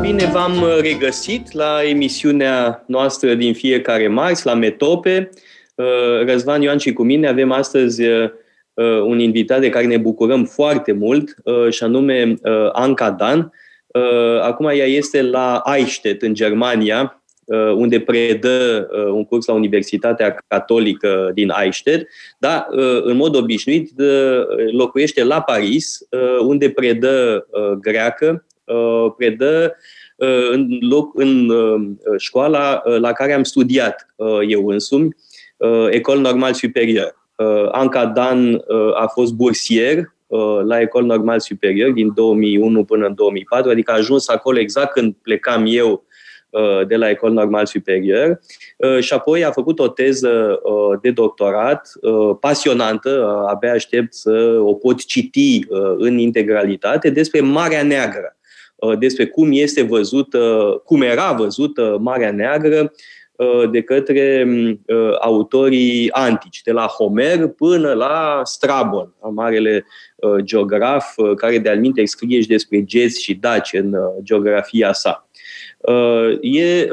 Bine v-am regăsit la emisiunea noastră din fiecare marți, la Metope. Răzvan Ioan și cu mine avem astăzi un invitat de care ne bucurăm foarte mult, și anume Anca Dan. Acum ea este la Eichstätt, în Germania, unde predă un curs la Universitatea Catolică din Eichstätt, dar în mod obișnuit locuiește la Paris, unde predă greacă, predă în școala la care am studiat eu însumi, Ecole Normale Superior. Anca Dan a fost bursier la Ecole Normale Superior din 2001 până în 2004, adică a ajuns acolo exact când plecam eu de la Ecole Normale Superior, și apoi a făcut o teză de doctorat pasionantă, abia aștept să o pot citi în integralitate, despre Marea Neagră, despre cum este văzută, cum era văzută Marea Neagră de către autorii antici, de la Homer până la Strabon, marele geograf care de-al minte scrie și despre geți și daci în geografia sa. E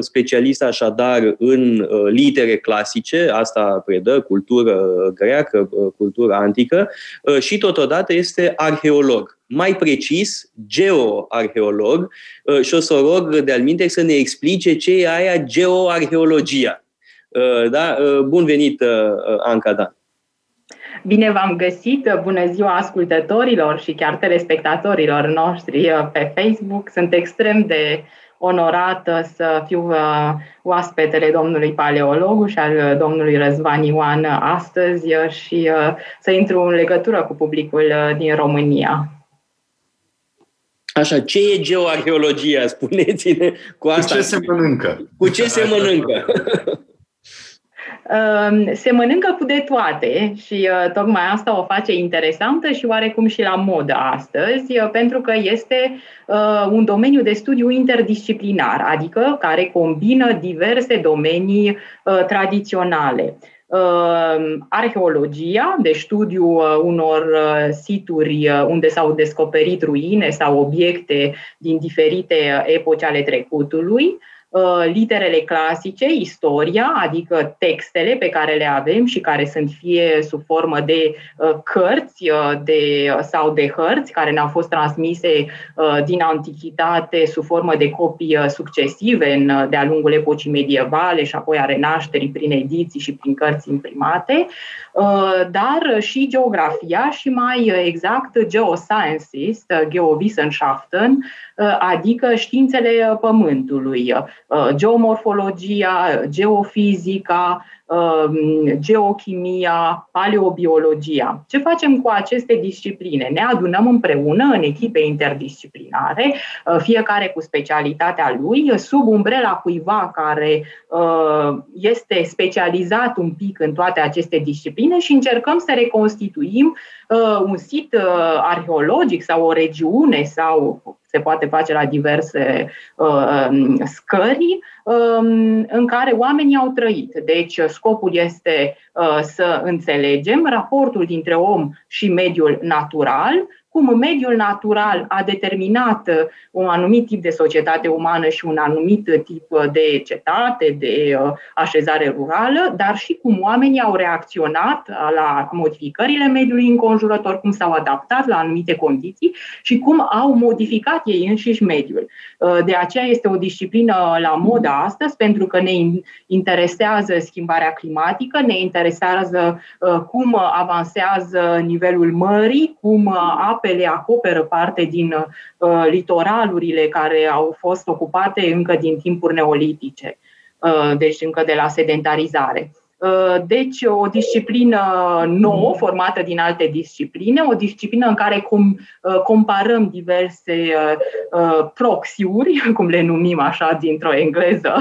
specialist așadar în litere clasice, asta predă, cultură greacă, cultură antică, și totodată este arheolog, mai precis geoarheolog, și o să rog de-al minte să ne explice ce e aia geoarheologia. Da? Bun venit, Anca Dan! Bine v-am găsit! Bună ziua ascultătorilor și chiar telespectatorilor noștri pe Facebook! Sunt extrem de onorată să fiu oaspetele domnului paleologu și al domnului Răzvan Ioan astăzi și să intru în legătură cu publicul din România. Așa, ce e geoarheologia? Spuneți-ne cu asta. Cu ce se mănâncă? Cu ce se mănâncă? Se mănâncă cu de toate și tocmai asta o face interesantă și oarecum și la modă astăzi, pentru că este un domeniu de studiu interdisciplinar, adică care combină diverse domenii tradiționale. Arheologia, de studiu unor situri unde s-au descoperit ruine sau obiecte din diferite epoci ale trecutului, literele clasice, istoria, adică textele pe care le avem și care sunt fie sub formă de cărți sau de hărți care ne-au fost transmise din antichitate sub formă de copii succesive de-a lungul epocii medievale și apoi a renașterii prin ediții și prin cărți imprimate, dar și geografia și mai exact geosciences, geowissenschaften, adică științele pământului, geomorfologia, geofizica, geochimia, paleobiologia. Ce facem cu aceste discipline? Ne adunăm împreună în echipe interdisciplinare, fiecare cu specialitatea lui, sub umbrela cuiva care este specializat un pic în toate aceste discipline și încercăm să reconstituim un sit arheologic sau o regiune sau se poate face la diverse scări în care oamenii au trăit. Deci scopul este să înțelegem raportul dintre om și mediul natural, cum mediul natural a determinat un anumit tip de societate umană și un anumit tip de cetate, de așezare rurală, dar și cum oamenii au reacționat la modificările mediului înconjurător, cum s-au adaptat la anumite condiții și cum au modificat ei înșiși mediul. De aceea este o disciplină la modă astăzi, pentru că ne interesează schimbarea climatică, ne interesează cum avansează nivelul mării, cum apele acoperă parte din litoralurile care au fost ocupate încă din timpuri neolitice, deci încă de la sedentarizare. Deci o disciplină nouă, formată din alte discipline, o disciplină în care comparăm diverse proxiuri, cum le numim așa dintr-o engleză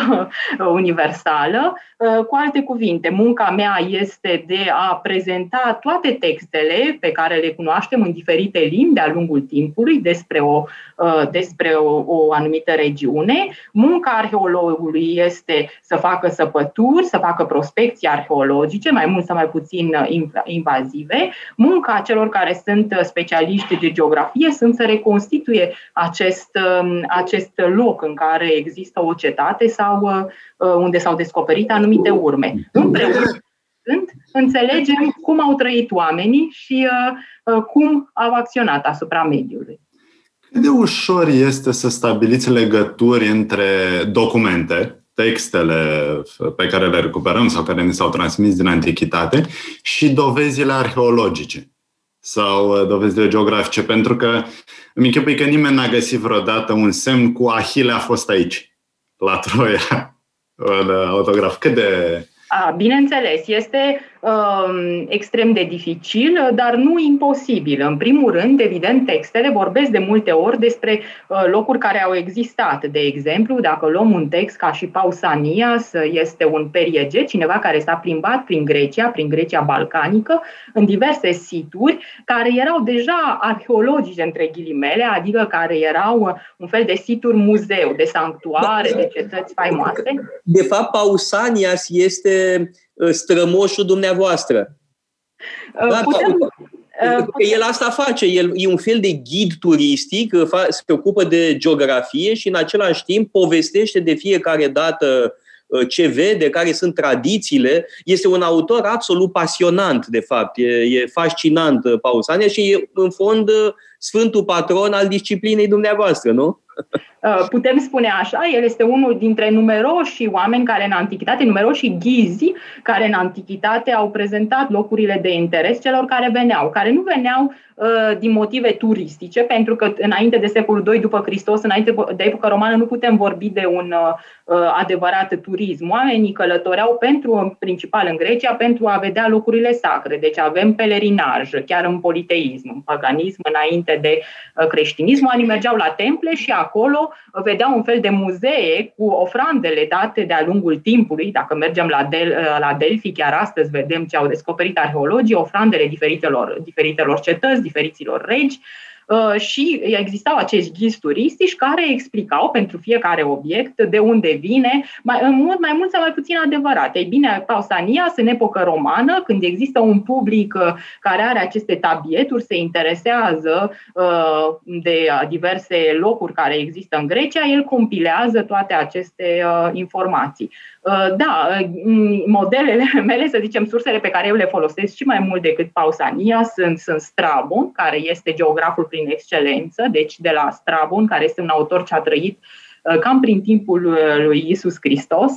universală. Cu alte cuvinte, munca mea este de a prezenta toate textele pe care le cunoaștem în diferite limbi de-a lungul timpului despre o anumită regiune. Munca arheologului este să facă săpături, să facă prospecții arheologice, mai mult sau mai puțin invazive. Munca celor care sunt specialiști de geografie sunt să reconstituie acest loc în care există o cetate sau unde s-au descoperit anumite urme. Împreună înțelegem cum au trăit oamenii și cum au acționat asupra mediului. Cât de ușor este să stabiliți legături între documente, textele pe care le recuperăm sau care ni s-au transmis din antichitate, și dovezile arheologice sau dovezile geografice? Pentru că îmi închipui că nimeni n-a găsit vreodată un semn cu Achille a fost aici, la Troia, un autograf. Cât de... Bineînțeles, este extrem de dificil, dar nu imposibil. În primul rând, evident, textele vorbesc de multe ori despre locuri care au existat. De exemplu, dacă luăm un text ca și Pausanias, este un perieget, cineva care s-a plimbat prin Grecia balcanică, în diverse situri care erau deja arheologice, între ghilimele, adică care erau un fel de situri muzeu, de sanctuare, de cetăți faimoase. De fapt, Pausanias este strămoșul dumneavoastră. El asta face. El e un fel de ghid turistic, se ocupă de geografie și în același timp povestește de fiecare dată ce vede, care sunt tradițiile. Este un autor absolut pasionant, de fapt. E fascinant, Pausania, și e, în fond, sfântul patron al disciplinei dumneavoastră, nu? Putem spune așa, el este unul dintre numeroși oameni care în antichitate, numeroși ghizi care în antichitate au prezentat locurile de interes celor care veneau, care nu veneau din motive turistice, pentru că înainte de secolul II după Hristos, înainte de epoca romană, nu putem vorbi de un adevărat turism. Oamenii călătoreau în principal în Grecia pentru a vedea locurile sacre. Deci avem pelerinaj, chiar în politeism, în paganism, înainte de creștinism. Oamenii mergeau la temple și acolo vedeau un fel de muzee cu ofrandele date de-a lungul timpului. Dacă mergem la Delphi, chiar astăzi vedem ce au descoperit arheologii, ofrandele diferitelor cetăți, diferiților regi. Și existau acești ghizi turistici care explicau pentru fiecare obiect de unde vine, în mod mai mult sau mai puțin adevărat. Ei bine, Pausanias, în epocă romană, când există un public care are aceste tabieturi, se interesează de diverse locuri care există în Grecia, el compilează toate aceste informații. Da, modelele mele, să zicem, sursele pe care eu le folosesc și mai mult decât Pausanias sunt Strabon, care este geograful prin excelență, deci de la Strabon, care este un autor ce a trăit cam prin timpul lui Iisus Hristos.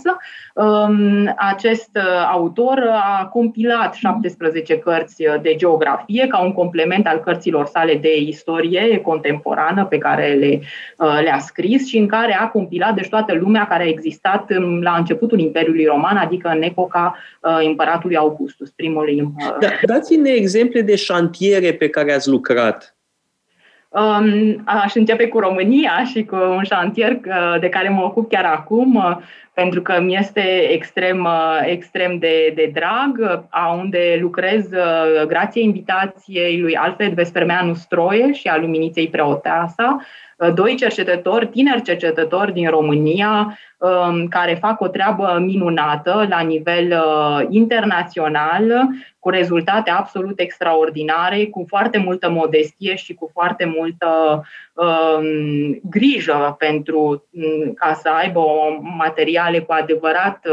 Acest autor a compilat 17 cărți de geografie ca un complement al cărților sale de istorie contemporană pe care le-a scris și în care a compilat deci toată lumea care a existat la începutul Imperiului Roman, adică în epoca împăratului Augustus, primul împărat. Dați-ne exemple de șantiere pe care ați lucrat. Aș începe cu România și cu un șantier de care mă ocup chiar acum, pentru că mi este extrem de drag, unde lucrez grație invitației lui Alfred Vespremeanu-Stroe și a Luminiței Preoteasa, doi tineri cercetători din România care fac o treabă minunată la nivel internațional, cu rezultate absolut extraordinare, cu foarte multă modestie și cu foarte multă grijă pentru ca să aibă materiale cu adevărat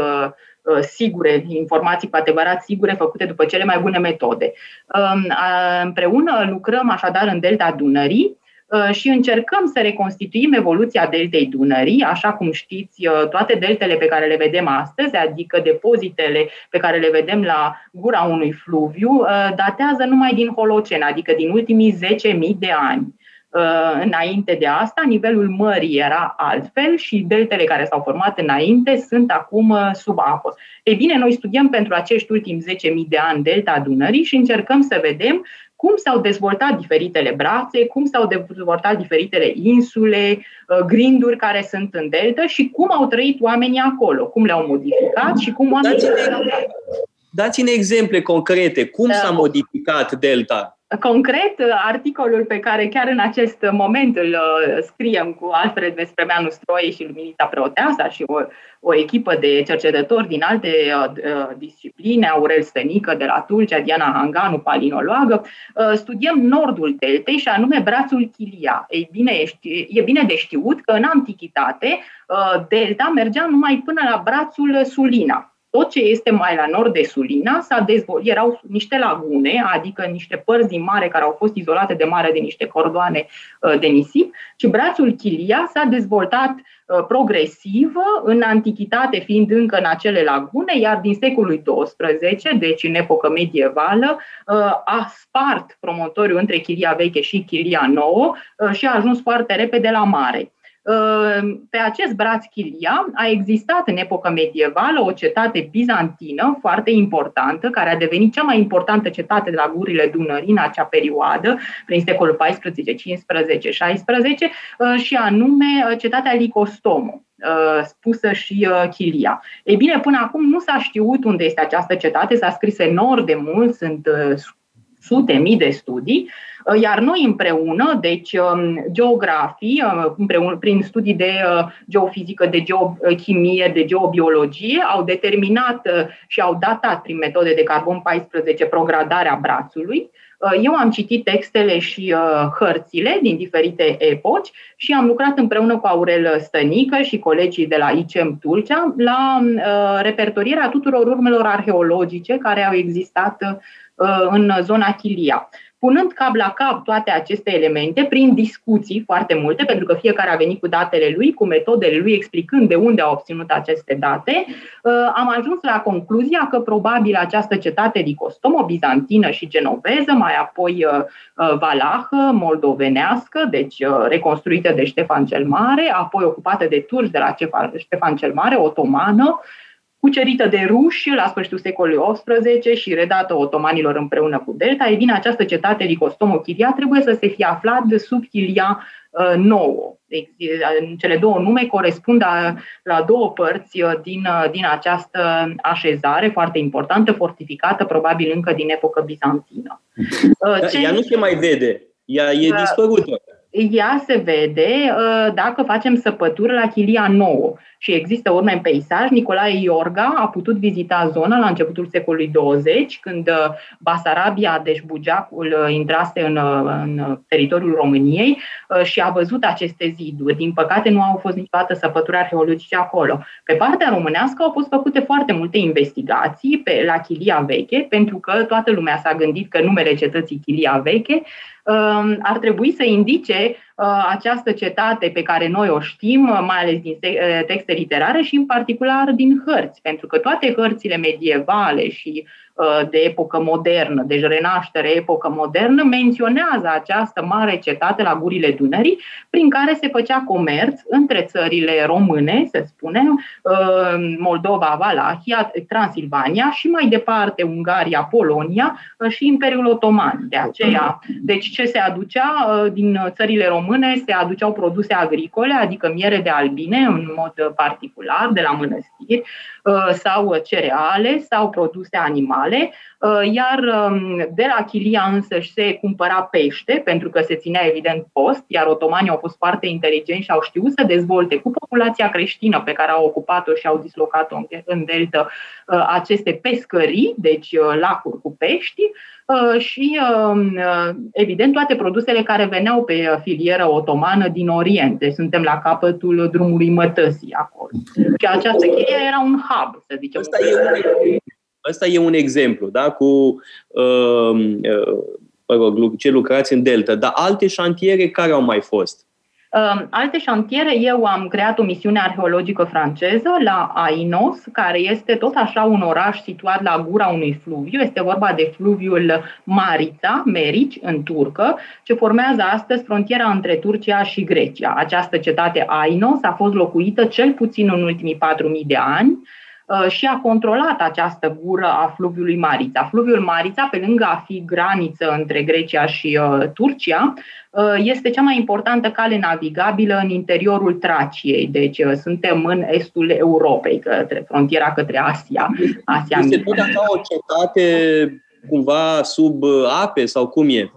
sigure, informații cu adevărat sigure, făcute după cele mai bune metode. Împreună lucrăm așadar în Delta Dunării și încercăm să reconstituim evoluția deltei Dunării. Așa cum știți, toate deltele pe care le vedem astăzi, adică depozitele pe care le vedem la gura unui fluviu, datează numai din Holocen, adică din ultimii 10.000 de ani. înainte de asta, nivelul mării era altfel și deltele care s-au format înainte sunt acum sub apă. Ei bine, noi studiem pentru acești ultimi 10.000 de ani delta Dunării și încercăm să vedem cum s-au dezvoltat diferitele brațe, cum s-au dezvoltat diferitele insule, grinduri care sunt în delta și cum au trăit oamenii acolo, cum le-au modificat și cum oamenii... Dați-ne exemple concrete. Cum s-a modificat delta? Concret, articolul pe care chiar în acest moment îl scriem cu Alfred Vespremeanu-Stroe și Luminita Preoteasa și o echipă de cercetători din alte discipline, Aurel Stănică de la Tulcea, Diana Hanganu, palinologă, studiem nordul deltei și anume brațul Chilia. Ei bine, e bine de știut că în antichitate delta mergea numai până la brațul Sulina. Tot ce este mai la nord de Sulina s-a dezvoltat, erau niște lagune, adică niște părți din mare care au fost izolate de mare de niște cordoane de nisip, și brațul Chilia s-a dezvoltat progresiv, în antichitate fiind încă în acele lagune, iar din secolul XII, deci în epocă medievală, a spart promontoriul între Chilia Veche și Chilia Nouă și a ajuns foarte repede la mare. Pe acest braț Chilia a existat în epoca medievală o cetate bizantină foarte importantă, care a devenit cea mai importantă cetate de la gurile Dunării în acea perioadă, prin secolul 14, 15, 16, și anume cetatea Licostomo, spusă și Chilia. Ei bine, până acum nu s-a știut unde este această cetate, s-a scris enorm de mult, sunt sute mii de studii, iar noi împreună, deci geografii, împreună, prin studii de geofizică, de geochimie, de geobiologie, au determinat și au datat prin metode de carbon 14 progradarea brațului. Eu am citit textele și hărțile din diferite epoci și am lucrat împreună cu Aurel Stănică și colegii de la ICEM Tulcea la repertorierea tuturor urmelor arheologice care au existat în zona Chilia, punând cap la cap toate aceste elemente prin discuții foarte multe, pentru că fiecare a venit cu datele lui, cu metodele lui, explicând de unde a obținut aceste date. Am ajuns la concluzia că probabil această cetate Licostomo, bizantină și genoveză, mai apoi valahă, moldovenească, deci reconstruită de Ștefan cel Mare, apoi ocupată de turci de la Ștefan cel Mare, otomană, cucerită de ruși la sfârșitul secolului XVIII și redată otomanilor împreună cu delta, e bine, această cetate Licostomo Chilia trebuie să se fie aflat sub Chilia Nouă. Cele două nume corespund la două părți din această așezare foarte importantă, fortificată probabil încă din epocă bizantină. Ea nu se mai vede, ea e dispărută. Ea se vede dacă facem săpătură la Chilia Nouă și există urme în peisaj. Nicolae Iorga a putut vizita zona la începutul secolului 20, când Basarabia, deci Bugeacul, intrase în teritoriul României și a văzut aceste ziduri. Din păcate nu au fost niciodată săpături arheologice acolo. Pe partea românească au fost făcute foarte multe investigații la Chilia Veche, pentru că toată lumea s-a gândit că numele cetății Chilia Veche ar trebui să indice această cetate pe care noi o știm, mai ales din texte literare și în particular din hărți, pentru că toate hărțile medievale și de epocă modernă, deci renaștere, epocă modernă, menționează această mare cetate la gurile Dunării, prin care se făcea comerț între țările române, să spunem, Moldova, Valahia, Transilvania și mai departe Ungaria, Polonia și Imperiul Otoman. De aceea, deci ce se aducea din țările române, se aduceau produse agricole, adică miere de albine în mod particular, de la mănăstiri, sau cereale, sau produse animale, iar de la Chilia însăși se cumpăra pește, pentru că se ținea evident post, iar otomanii au fost foarte inteligenți și au știut să dezvolte cu populația creștină pe care au ocupat-o și au dislocat-o în delta aceste pescării, deci lacuri cu pești, și evident toate produsele care veneau pe filieră otomană din Orient. Deci suntem la capătul drumului Mătăsii acolo. Și această Chilia era un hub, să zicem. Asta e un exemplu, da? Cu ce lucrați în delta. Dar alte șantiere care au mai fost? Alte șantiere, eu am creat o misiune arheologică franceză la Ainos, care este tot așa un oraș situat la gura unui fluviu. Este vorba de fluviul Marița, Merici, în turcă, ce formează astăzi frontiera între Turcia și Grecia. Această cetate Ainos a fost locuită cel puțin în ultimii 4.000 de ani și a controlat această gură a fluviului Marița. Fluviul Marița, pe lângă a fi graniță între Grecia și Turcia, este cea mai importantă cale navigabilă în interiorul Traciei. Deci suntem în estul Europei, către frontiera către Asia Este tot așa o cetate cumva sub ape sau cum e?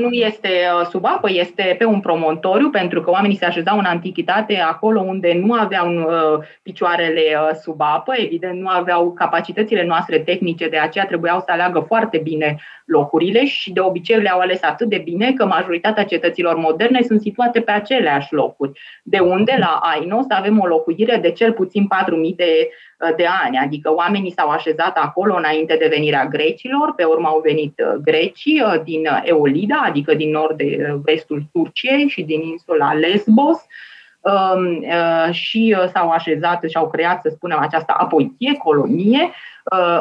Nu este sub apă, este pe un promontoriu, pentru că oamenii se așezau în antichitate acolo unde nu aveau picioarele sub apă, evident nu aveau capacitățile noastre tehnice, de aceea trebuiau să aleagă foarte bine locurile și de obicei le-au ales atât de bine că majoritatea cetăților moderne sunt situate pe aceleași locuri, de unde la Ainos avem o locuire de cel puțin 4.000 de ani, adică oamenii s-au așezat acolo înainte de venirea grecilor, pe urmă au venit grecii din Eolida, adică din nord-vestul Turciei și din insula Lesbos, și s-au așezat și au creat, să spunem, această apoitie, colonie,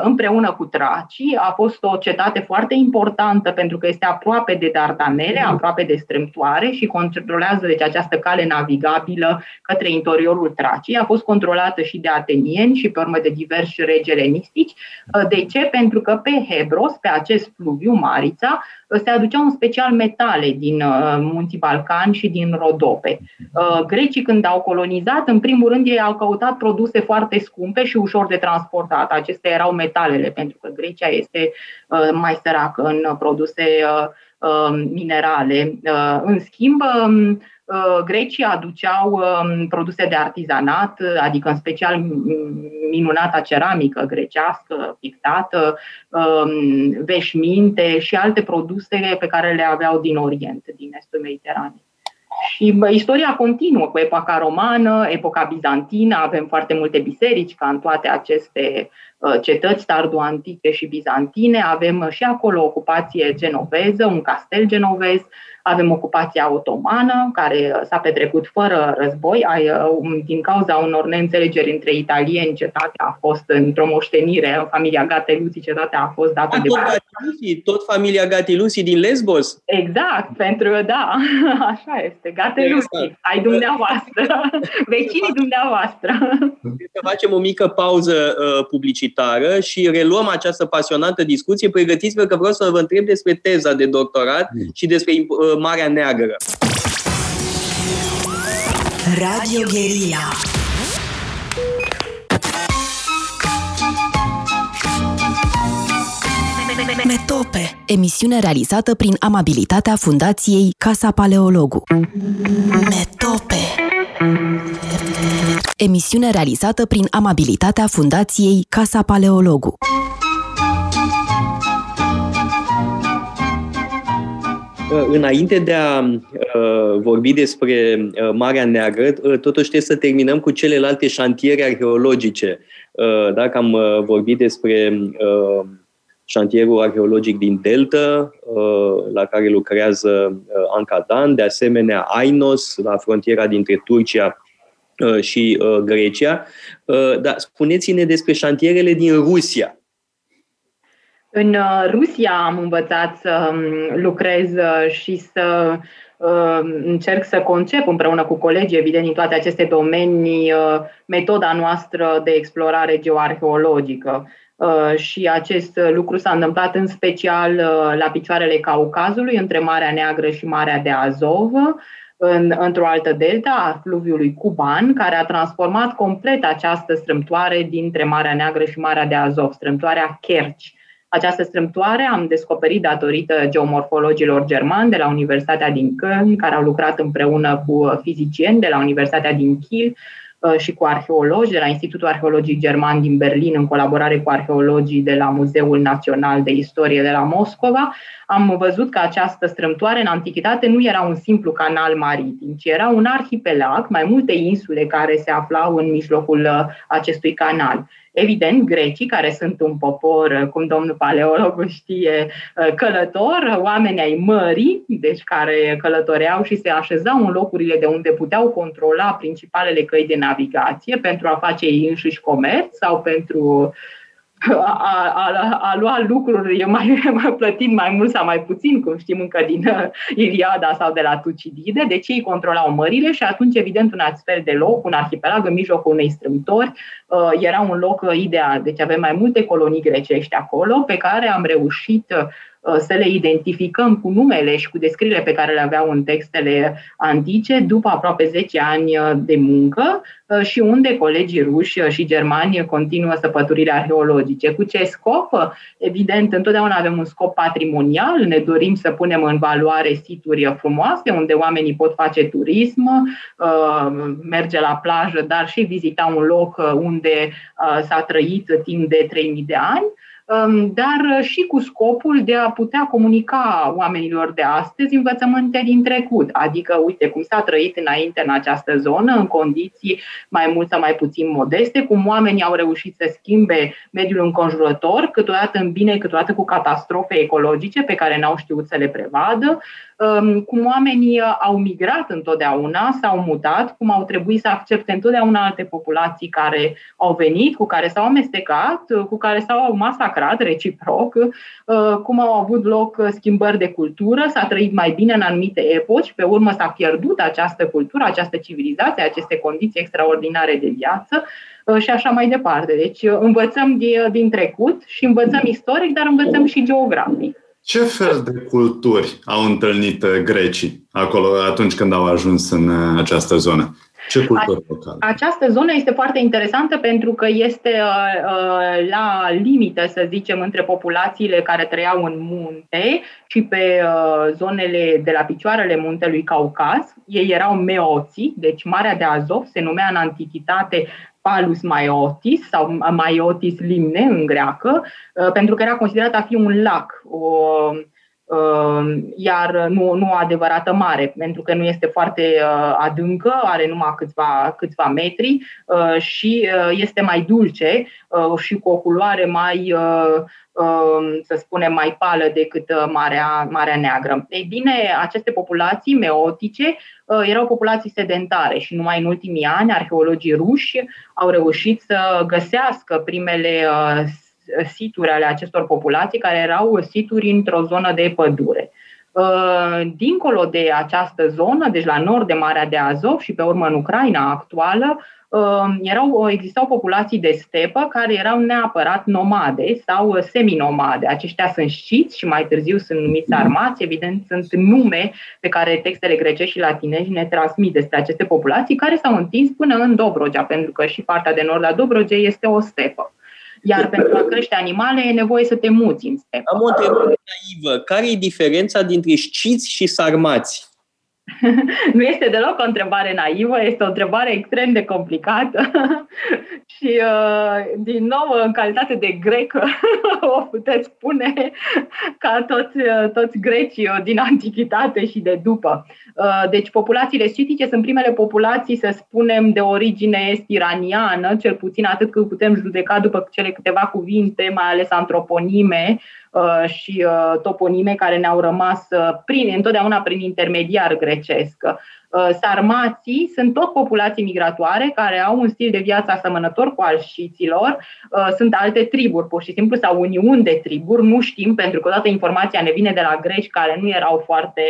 împreună cu Tracii. A fost o cetate foarte importantă pentru că este aproape de Dardanele, aproape de strâmtoare și controlează, deci, această cale navigabilă către interiorul Tracii. A fost controlată și de atenieni și pe urmă de diversi regi elenistici. De ce? Pentru că pe Hebros, pe acest fluviu Marița, se aduceau în special metale din munții Balcani și din Rodope. Grecii, când au colonizat, în primul rând ei au căutat produse foarte scumpe și ușor de transportat. Acestea erau metalele, pentru că Grecia este mai săracă în produse minerale. În schimb, grecii aduceau produse de artizanat, adică în special minunata ceramică grecească, pictată, veșminte și alte produse pe care le aveau din Orient, din estul Mediteranei. Și istoria continuă cu epoca romană, epoca bizantină, avem foarte multe biserici ca în toate aceste cetăți tardoantice și bizantine, avem și acolo ocupație genoveză, un castel genovez, avem ocupația otomană, care s-a petrecut fără război, din cauza unor neînțelegeri între italieni, cetatea a fost într-o moștenire, în familia Gateluzzi, cetatea a fost dată de Gateluzzi, tot familia Gateluzzi din Lesbos? Exact, pentru că da, așa este, Gateluzzi, ai dumneavoastră, vecinii dumneavoastră. Să facem o mică pauză publicitară și reluăm această pasionantă discuție. Pregătiți-vă că vreau să vă întreb despre teza de doctorat și despre Marea Neagră. Radio Guerilla. Metope. Emisiune realizată prin amabilitatea Fundației Casa Paleologu. Metope. Emisiune realizată prin amabilitatea Fundației Casa Paleologu. Înainte de a vorbi despre Marea Neagră, totuși trebuie să terminăm cu celelalte șantiere arheologice. Dacă am vorbit despre șantierul arheologic din Delta, la care lucrează Anca Dan, de asemenea Ainos, la frontiera dintre Turcia și Grecia, dar spuneți-ne despre șantierele din Rusia. În Rusia am învățat să lucrez și să încerc să concep împreună cu colegii, evident, în toate aceste domenii, metoda noastră de explorare geoarheologică. Și acest lucru s-a întâmplat în special la picioarele Caucazului, între Marea Neagră și Marea de Azov, într-o altă delta a fluviului Cuban, care a transformat complet această strâmtoare dintre Marea Neagră și Marea de Azov, strâmtoarea Kerch. Această strâmtoare am descoperit datorită geomorfologilor germani de la Universitatea din Köln, care au lucrat împreună cu fizicieni de la Universitatea din Kiel și cu arheologi de la Institutul Arheologic German din Berlin, în colaborare cu arheologii de la Muzeul Național de Istorie de la Moscova. Am văzut că această strâmtoare în antichitate nu era un simplu canal maritim, ci era un arhipelag, mai multe insule care se aflau în mijlocul acestui canal. Evident, grecii, care sunt un popor, cum domnul paleologul știe, călător, oameni ai mării, deci care călătoreau și se așezau în locurile de unde puteau controla principalele căi de navigație pentru a face ei înșiși comerț sau pentru a lua lucruri mai plătind mai mult sau mai puțin, cum știm încă din Iliada sau de la Tucidide. Deci ei controlau mările și atunci, evident, un astfel de loc, un arhipelag în mijlocul unei strâmtori, era un loc ideal. Deci avem mai multe colonii grecești acolo pe care am reușit să le identificăm cu numele și cu descrierile pe care le aveau în textele antice după aproape 10 ani de muncă și unde colegii ruși și germani continuă săpăturile arheologice. Cu ce scop? Evident, întotdeauna avem un scop patrimonial, ne dorim să punem în valoare situri frumoase unde oamenii pot face turism, merge la plajă, dar și vizita un loc unde s-a trăit timp de 3000 de ani, dar și cu scopul de a putea comunica oamenilor de astăzi învățământele din trecut, adică uite cum s-a trăit înainte în această zonă, în condiții mai mult sau mai puțin modeste, cum oamenii au reușit să schimbe mediul înconjurător, câteodată în bine, câteodată cu catastrofe ecologice pe care n-au știut să le prevadă, cum oamenii au migrat întotdeauna, s-au mutat, cum au trebuit să accepte întotdeauna alte populații care au venit, cu care s-au amestecat, cu care s-au masacrat reciproc, cum au avut loc schimbări de cultură, s-a trăit mai bine în anumite epoci, pe urmă s-a pierdut această cultură, această civilizație, aceste condiții extraordinare de viață și așa mai departe. Deci învățăm din trecut și învățăm istoric, dar învățăm și geografic. Ce fel de culturi au întâlnit grecii acolo atunci când au ajuns în această zonă? Ce culturi locale? Această zonă este foarte interesantă pentru că este la limită, să zicem, între populațiile care trăiau în munte și pe zonele de la picioarele muntelui Caucaz. Ei erau meoții, deci Marea de Azov se numea în antichitate Palus Maiotis sau Maiotis Limne în greacă, pentru că era considerat a fi un lac, iar nu o adevărată mare, pentru că nu este foarte adâncă, are numai câțiva metri și este mai dulce și cu o culoare mai, să spunem, mai pală decât Marea Neagră. Ei bine, aceste populații meotice erau populații sedentare și numai în ultimii ani arheologii ruși au reușit să găsească primele situri ale acestor populații, care erau situri într-o zonă de pădure. Dincolo de această zonă, deci la nord de Marea de Azov și pe urmă în Ucraina actuală, existau populații de stepă care erau neapărat nomade sau seminomade. Aceștia sunt sciți și mai târziu sunt numiți armați. Evident, sunt nume pe care textele grecești și latinești ne transmit despre aceste populații, care s-au întins până în Dobrogea, pentru că și partea de nord a Dobrogei este o stepă. Iar pentru a crește animale e nevoie să te muți în stepă. Am o întrebare naivă. Care e diferența dintre sciți și sarmați? Nu este deloc o întrebare naivă, este o întrebare extrem de complicată și, din nou, în calitate de grecă, o puteți spune ca toți grecii din antichitate și de după. Deci, populațiile scitice sunt primele populații, să spunem, de origine est-iraniană, cel puțin atât cât putem judeca după cele câteva cuvinte, mai ales antroponime și toponime care ne-au rămas întotdeauna prin intermediar grecesc. Sarmații sunt tot populații migratoare care au un stil de viață asemănător cu al sciților. Sunt alte triburi, pur și simplu, sau uniuni de triburi, nu știm, pentru că toată informația ne vine de la greci, care nu erau foarte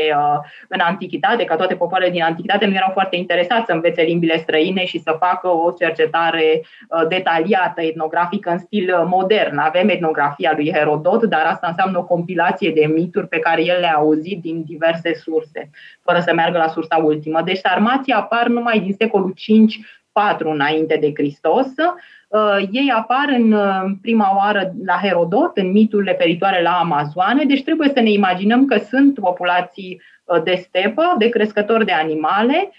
în antichitate, ca toate popoarele din antichitate, nu erau foarte interesați să învețe limbile străine și să facă o cercetare detaliată, etnografică, în stil modern. Avem etnografia lui Herodot, dar asta înseamnă o compilație de mituri pe care el le-a auzit din diverse surse, fără să meargă la sursa ultimă. Deci sarmații apar numai din secolul 5-4 înainte de Hristos. Ei apar în prima oară la Herodot, în mitul referitoare la Amazoane, deci trebuie să ne imaginăm că sunt populații de stepă, de crescători de animale,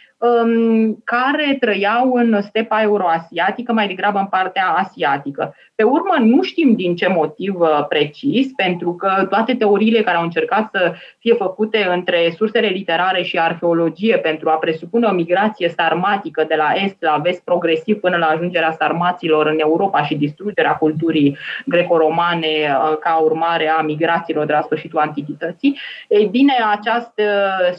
care trăiau în stepa euroasiatică, mai degrabă în partea asiatică. Pe urmă, nu știm din ce motiv precis, pentru că toate teoriile care au încercat să fie făcute între sursele literare și arheologie pentru a presupune o migrație sarmatică de la est la vest progresiv până la ajungerea sarmaților în Europa și distrugerea culturii greco-romane ca urmare a migrațiilor de la sfârșitul antichității. Ei bine, acest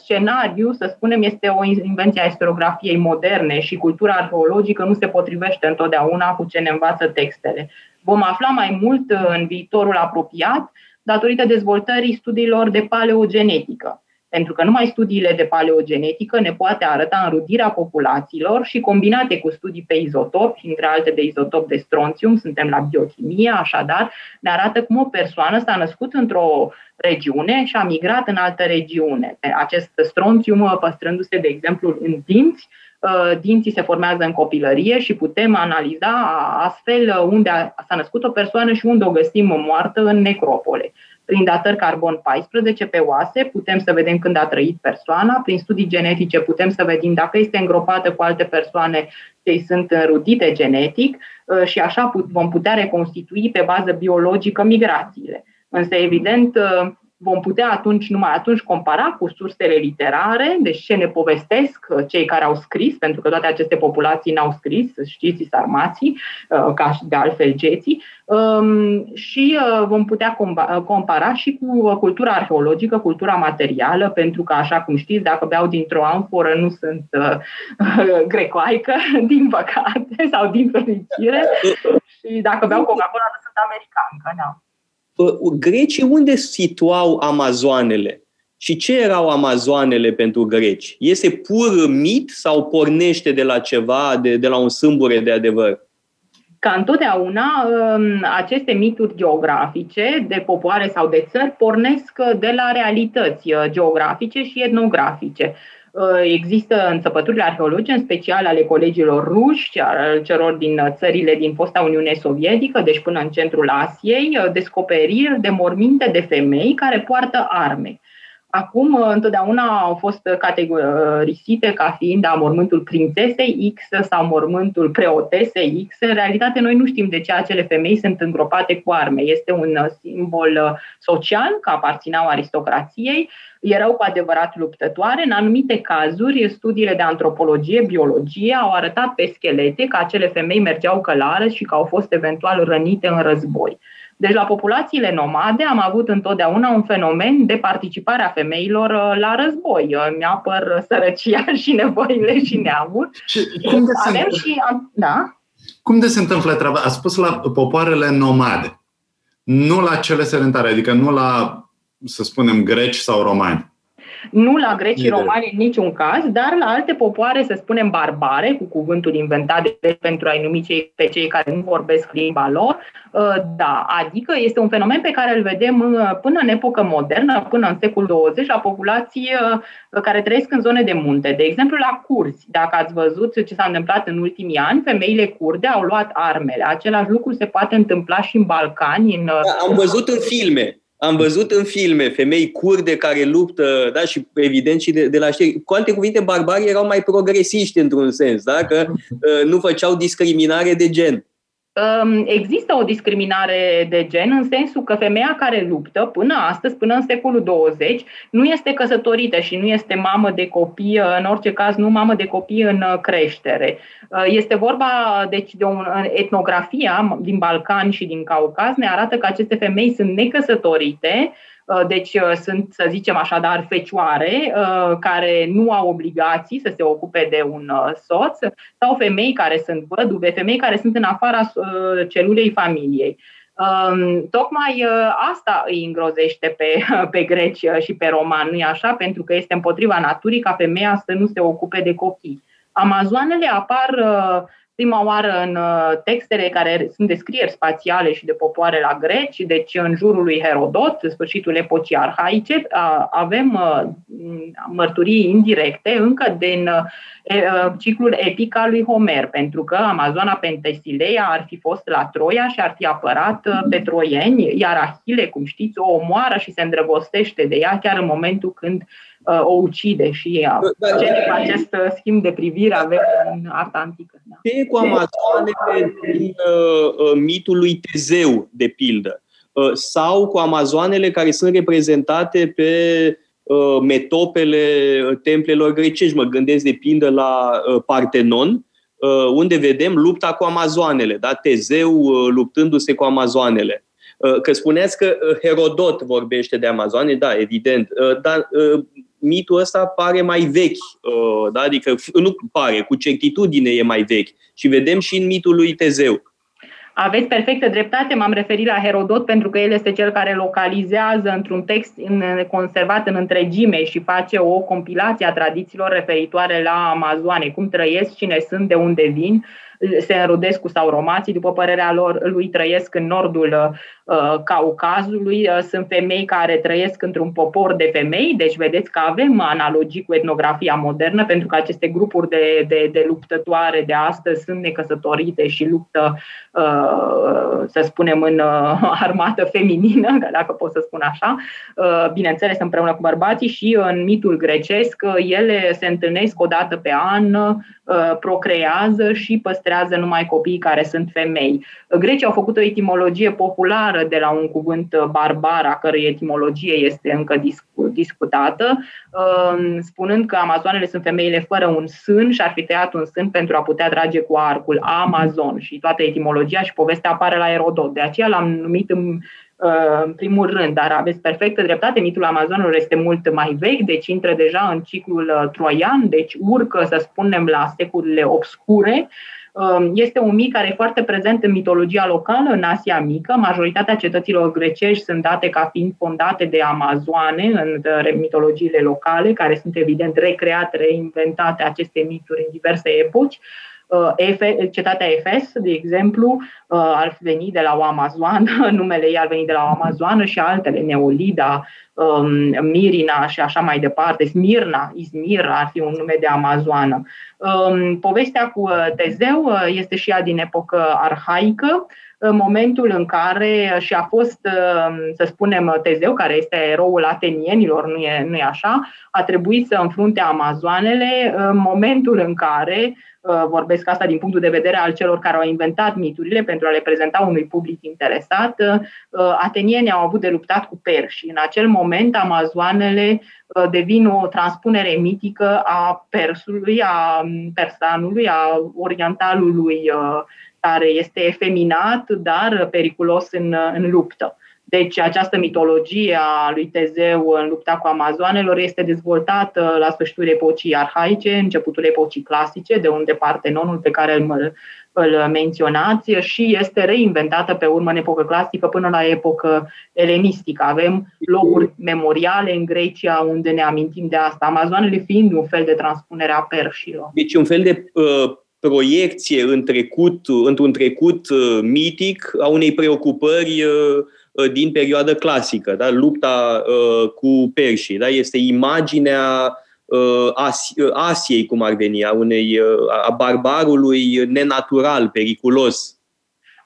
scenariu, să spunem, este o invenție a istoriografiei moderne și cultura arheologică nu se potrivește întotdeauna cu ce ne învață textele. Vom afla mai mult în viitorul apropiat datorită dezvoltării studiilor de paleogenetică, pentru că numai studiile de paleogenetică ne poate arăta înrudirea populațiilor și combinate cu studii pe izotopi, între alte de izotop de stronțium, suntem la biochimie, așadar, ne arată cum o persoană s-a născut într-o regiune și a migrat în altă regiune. Acest stronțium păstrându-se, de exemplu, în dinți, dinții se formează în copilărie și putem analiza astfel unde s-a născut o persoană și unde o găsim moartă în necropole. Prin datări carbon-14 pe oase putem să vedem când a trăit persoana, prin studii genetice putem să vedem dacă este îngropată cu alte persoane ce îi sunt înrudite genetic și așa vom putea reconstitui pe bază biologică migrațiile. Însă, evident, vom putea numai atunci compara cu sursele literare, deci ce ne povestesc cei care au scris, pentru că toate aceste populații n-au scris, știți, sarmații, ca și de altfel geții, și vom putea compara și cu cultura arheologică, cultura materială, pentru că, așa cum știți, dacă beau dintr-o amforă nu sunt grecoaică, din păcate, sau din fericire, și dacă beau Coca-Cola nu sunt americancă, da. Grecii unde situau amazoanele? Și ce erau amazoanele pentru greci? Este pur mit sau pornește de la ceva, de la un sâmbure de adevăr? Ca întotdeauna, aceste mituri geografice de popoare sau de țări pornesc de la realități geografice și etnografice. Există înțăpăturile arheologice, în special ale colegilor ruși, celor din țările din fosta Uniune Sovietică, deci până în centrul Asiei, descoperiri de morminte de femei care poartă arme. Acum, întotdeauna au fost categorisite ca fiind mormântul prințesei X sau mormântul preotesei X. În realitate, noi nu știm de ce acele femei sunt îngropate cu arme. Este un simbol social, că aparțineau aristocrației, erau cu adevărat luptătoare. În anumite cazuri, studiile de antropologie, biologie au arătat pe schelete că acele femei mergeau călare și că au fost eventual rănite în război. Deci la populațiile nomade am avut întotdeauna un fenomen de participare a femeilor la război. Mi-apăr sărăcia și nevoile și neamuri. Cum de se întâmplă treaba? A spus la popoarele nomade, nu la cele sedentare, adică nu la, să spunem, greci sau romani. Nu la greci și romani în niciun caz, dar la alte popoare, să spunem, barbare, cu cuvântul inventat pentru a-i numi pe cei care nu vorbesc limba lor. Da, adică este un fenomen pe care îl vedem până în epocă modernă, până în secolul 20, la populații care trăiesc în zone de munte. De exemplu, la curzi. Dacă ați văzut ce s-a întâmplat în ultimii ani, femeile curde au luat armele. Același lucru se poate întâmpla și în Balcani. Am văzut în filme. Femei curde care luptă, da, și evident și de la știri. Cu alte cuvinte, barbarii erau mai progresiști într-un sens, da, că nu făceau discriminare de gen. Există o discriminare de gen în sensul că femeia care luptă până astăzi, până în secolul 20, nu este căsătorită și nu este mamă de copii, în orice caz nu mamă de copii în creștere. Este vorba, deci, de o etnografie din Balcani și din Caucaz, ne arată că aceste femei sunt necăsătorite. Deci sunt, să zicem așadar, fecioare care nu au obligații să se ocupe de un soț sau femei care sunt văduve, femei care sunt în afara celulei familiei. Tocmai asta îi îngrozește pe greci și pe romani, nu-i așa? Pentru că este împotriva naturii ca femeia să nu se ocupe de copii. Amazoanele apar prima oară în textele care sunt descrieri spațiale și de popoare la greci, deci în jurul lui Herodot, sfârșitul epocii arhaice, avem mărturii indirecte încă din ciclul epic al lui Homer, pentru că amazoana Penthesileia ar fi fost la Troia și ar fi apărat pe troieni, iar Achile, cum știți, o omoară și se îndrăgostește de ea chiar în momentul când o ucide și ea. Cu acest schimb de privire avem în arta antică. Da. Ce e cu amazoanele din mitul lui Tezeu, de pildă? Sau cu amazoanele care sunt reprezentate pe metopele templelor grecești? Mă gândesc, de pildă, la Partenon, unde vedem lupta cu amazoanele, da? Tezeu luptându-se cu amazoanele. Că spuneați că Herodot vorbește de amazoane, da, evident, dar mitul ăsta pare mai vechi, da? Adică nu pare, cu certitudine e mai vechi. Și vedem și în mitul lui Tezeu. Aveți perfectă dreptate, m-am referit la Herodot pentru că el este cel care localizează într-un text conservat în întregime și face o compilație a tradițiilor referitoare la amazoane, cum trăiesc, cine sunt, de unde vin. Se înrudesc cu sauromații, după părerea lor, lui trăiesc în nordul Caucazului, sunt femei care trăiesc într-un popor de femei, deci vedeți că avem analogii cu etnografia modernă, pentru că aceste grupuri de luptătoare de astăzi sunt necăsătorite și luptă, să spunem, în armată feminină, dacă pot să spun așa, bineînțeles împreună cu bărbații, și în mitul grecesc ele se întâlnesc o dată pe an, procrează și păstrează numai copiii care sunt femei. Grecii au făcut o etimologie populară de la un cuvânt barbar, a cărei etimologie este încă discutată, spunând că amazoanele sunt femeile fără un sân și ar fi tăiat un sân pentru a putea trage cu arcul. Amazon, și toată etimologia și povestea apare la Herodot. De aceea l-am numit în primul rând, dar aveți perfectă dreptate, mitul amazonilor este mult mai vechi, deci intră deja în ciclul troian, deci urcă, să spunem, la secolele obscure. Este un mit care e foarte prezent în mitologia locală, în Asia Mică. Majoritatea cetăților grecești sunt date ca fiind fondate de amazoane în mitologiile locale, care sunt evident recreate, reinventate aceste mituri în diverse epoci. Cetatea Efes, de exemplu, ar veni de la o amazoană, numele ei ar veni de la o amazoană și altele, Neolida, Mirina și așa mai departe, Smirna, Izmir ar fi un nume de amazoană. Povestea cu Tezeu este și ea din epocă arhaică, în momentul în care și-a fost, să spunem, Tezeu, care este eroul atenienilor, nu e așa, a trebuit să înfrunte amazoanele, în momentul în care, vorbesc asta din punctul de vedere al celor care au inventat miturile pentru a le prezenta unui public interesat, atenienii au avut de luptat cu perși. În acel moment, amazoanele devin o transpunere mitică a persului, a persanului, a orientalului, care este efeminat, dar periculos în luptă. Deci această mitologie a lui Tezeu în lupta cu amazoanelor este dezvoltată la sfârșitul epocii arhaice, începutul epocii clasice, de unde Partenonul pe care îl menționați, și este reinventată pe urmă în epocă clasică până la epocă elenistică. Avem locuri memoriale în Grecia unde ne amintim de asta, amazoanele fiind un fel de transpunere a perșilor. Deci un fel de proiecție într-un trecut mitic a unei preocupări din perioada clasică, da? Lupta cu perșii, da? Este imaginea Asiei, cum ar veni, a barbarului nenatural, periculos.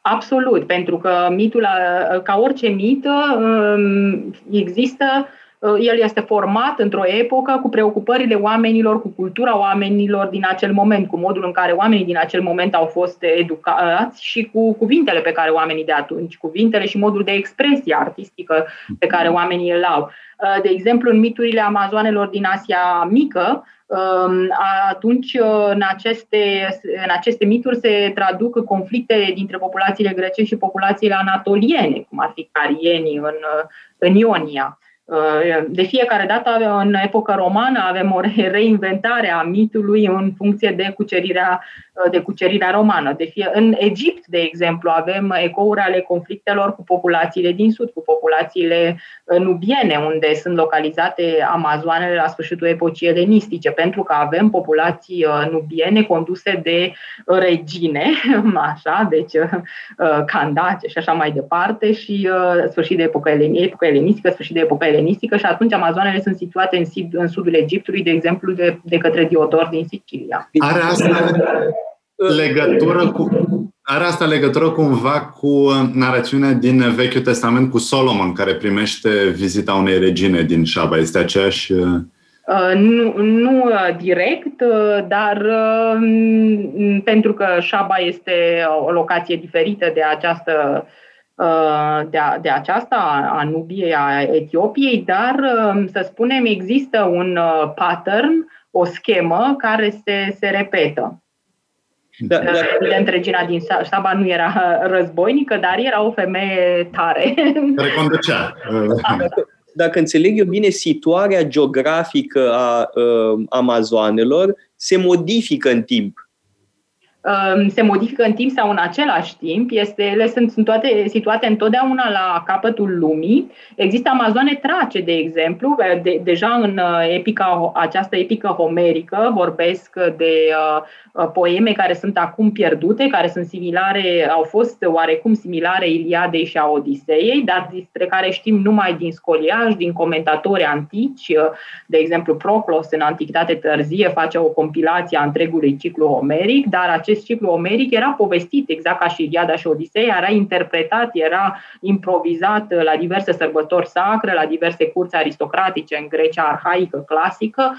Absolut, pentru că mitul, ca orice mit, există. El este format într-o epocă cu preocupările oamenilor, cu cultura oamenilor din acel moment, cu modul în care oamenii din acel moment au fost educați și cu cuvintele pe care oamenii de atunci, cuvintele și modul de expresie artistică pe care oamenii îl au. De exemplu, în miturile amazoanelor din Asia Mică, atunci în aceste mituri se traduc conflicte dintre populațiile grecești și populațiile anatoliene, cum ar fi carienii în Ionia. De fiecare dată, în epoca romană, avem o reinventare a mitului în funcție de cucerirea romană. În Egipt, de exemplu, avem ecouri ale conflictelor cu populațiile din sud, cu populațiile nubiene, unde sunt localizate amazoanele la sfârșitul epocii elenistice, pentru că avem populații nubiene conduse de regine, așa, deci candace și așa mai departe, și sfârșit de epoca elenistică, și atunci amazoanele sunt situate în sudul Egiptului, de exemplu, de către Diodor din Sicilia. Are asta legătură cumva cu narațiunea din Vechiul Testament cu Solomon, care primește vizita unei regine din Shaba? Este aceeași Nu direct, dar pentru că Shaba este o locație diferită de această a Nubiei, a Etiopiei, dar, să spunem, există un pattern, o schemă care se repetă. Da, întregina din Shaba nu era războinică, dar era o femeie tare. Reconducea. Dacă înțeleg eu bine, situarea geografică a amazoanelor se modifică în timp. Se modifică în timp sau în același timp. Ele sunt toate situate întotdeauna la capătul lumii. Există amazoane trace, de exemplu. Deja în această epică homerică vorbesc de poeme care sunt acum pierdute, care sunt similare, au fost oarecum similare Iliadei și a Odiseei, dar despre care știm numai din scoliaj, din comentatori antici. De exemplu, Proclos în Antichitate Târzie face o compilație a întregului ciclu homeric, dar acest ciclu omeric era povestit, exact ca și Iliada și Odiseea, era interpretat, era improvizat la diverse sărbători sacre, la diverse curți aristocratice în Grecia arhaică, clasică,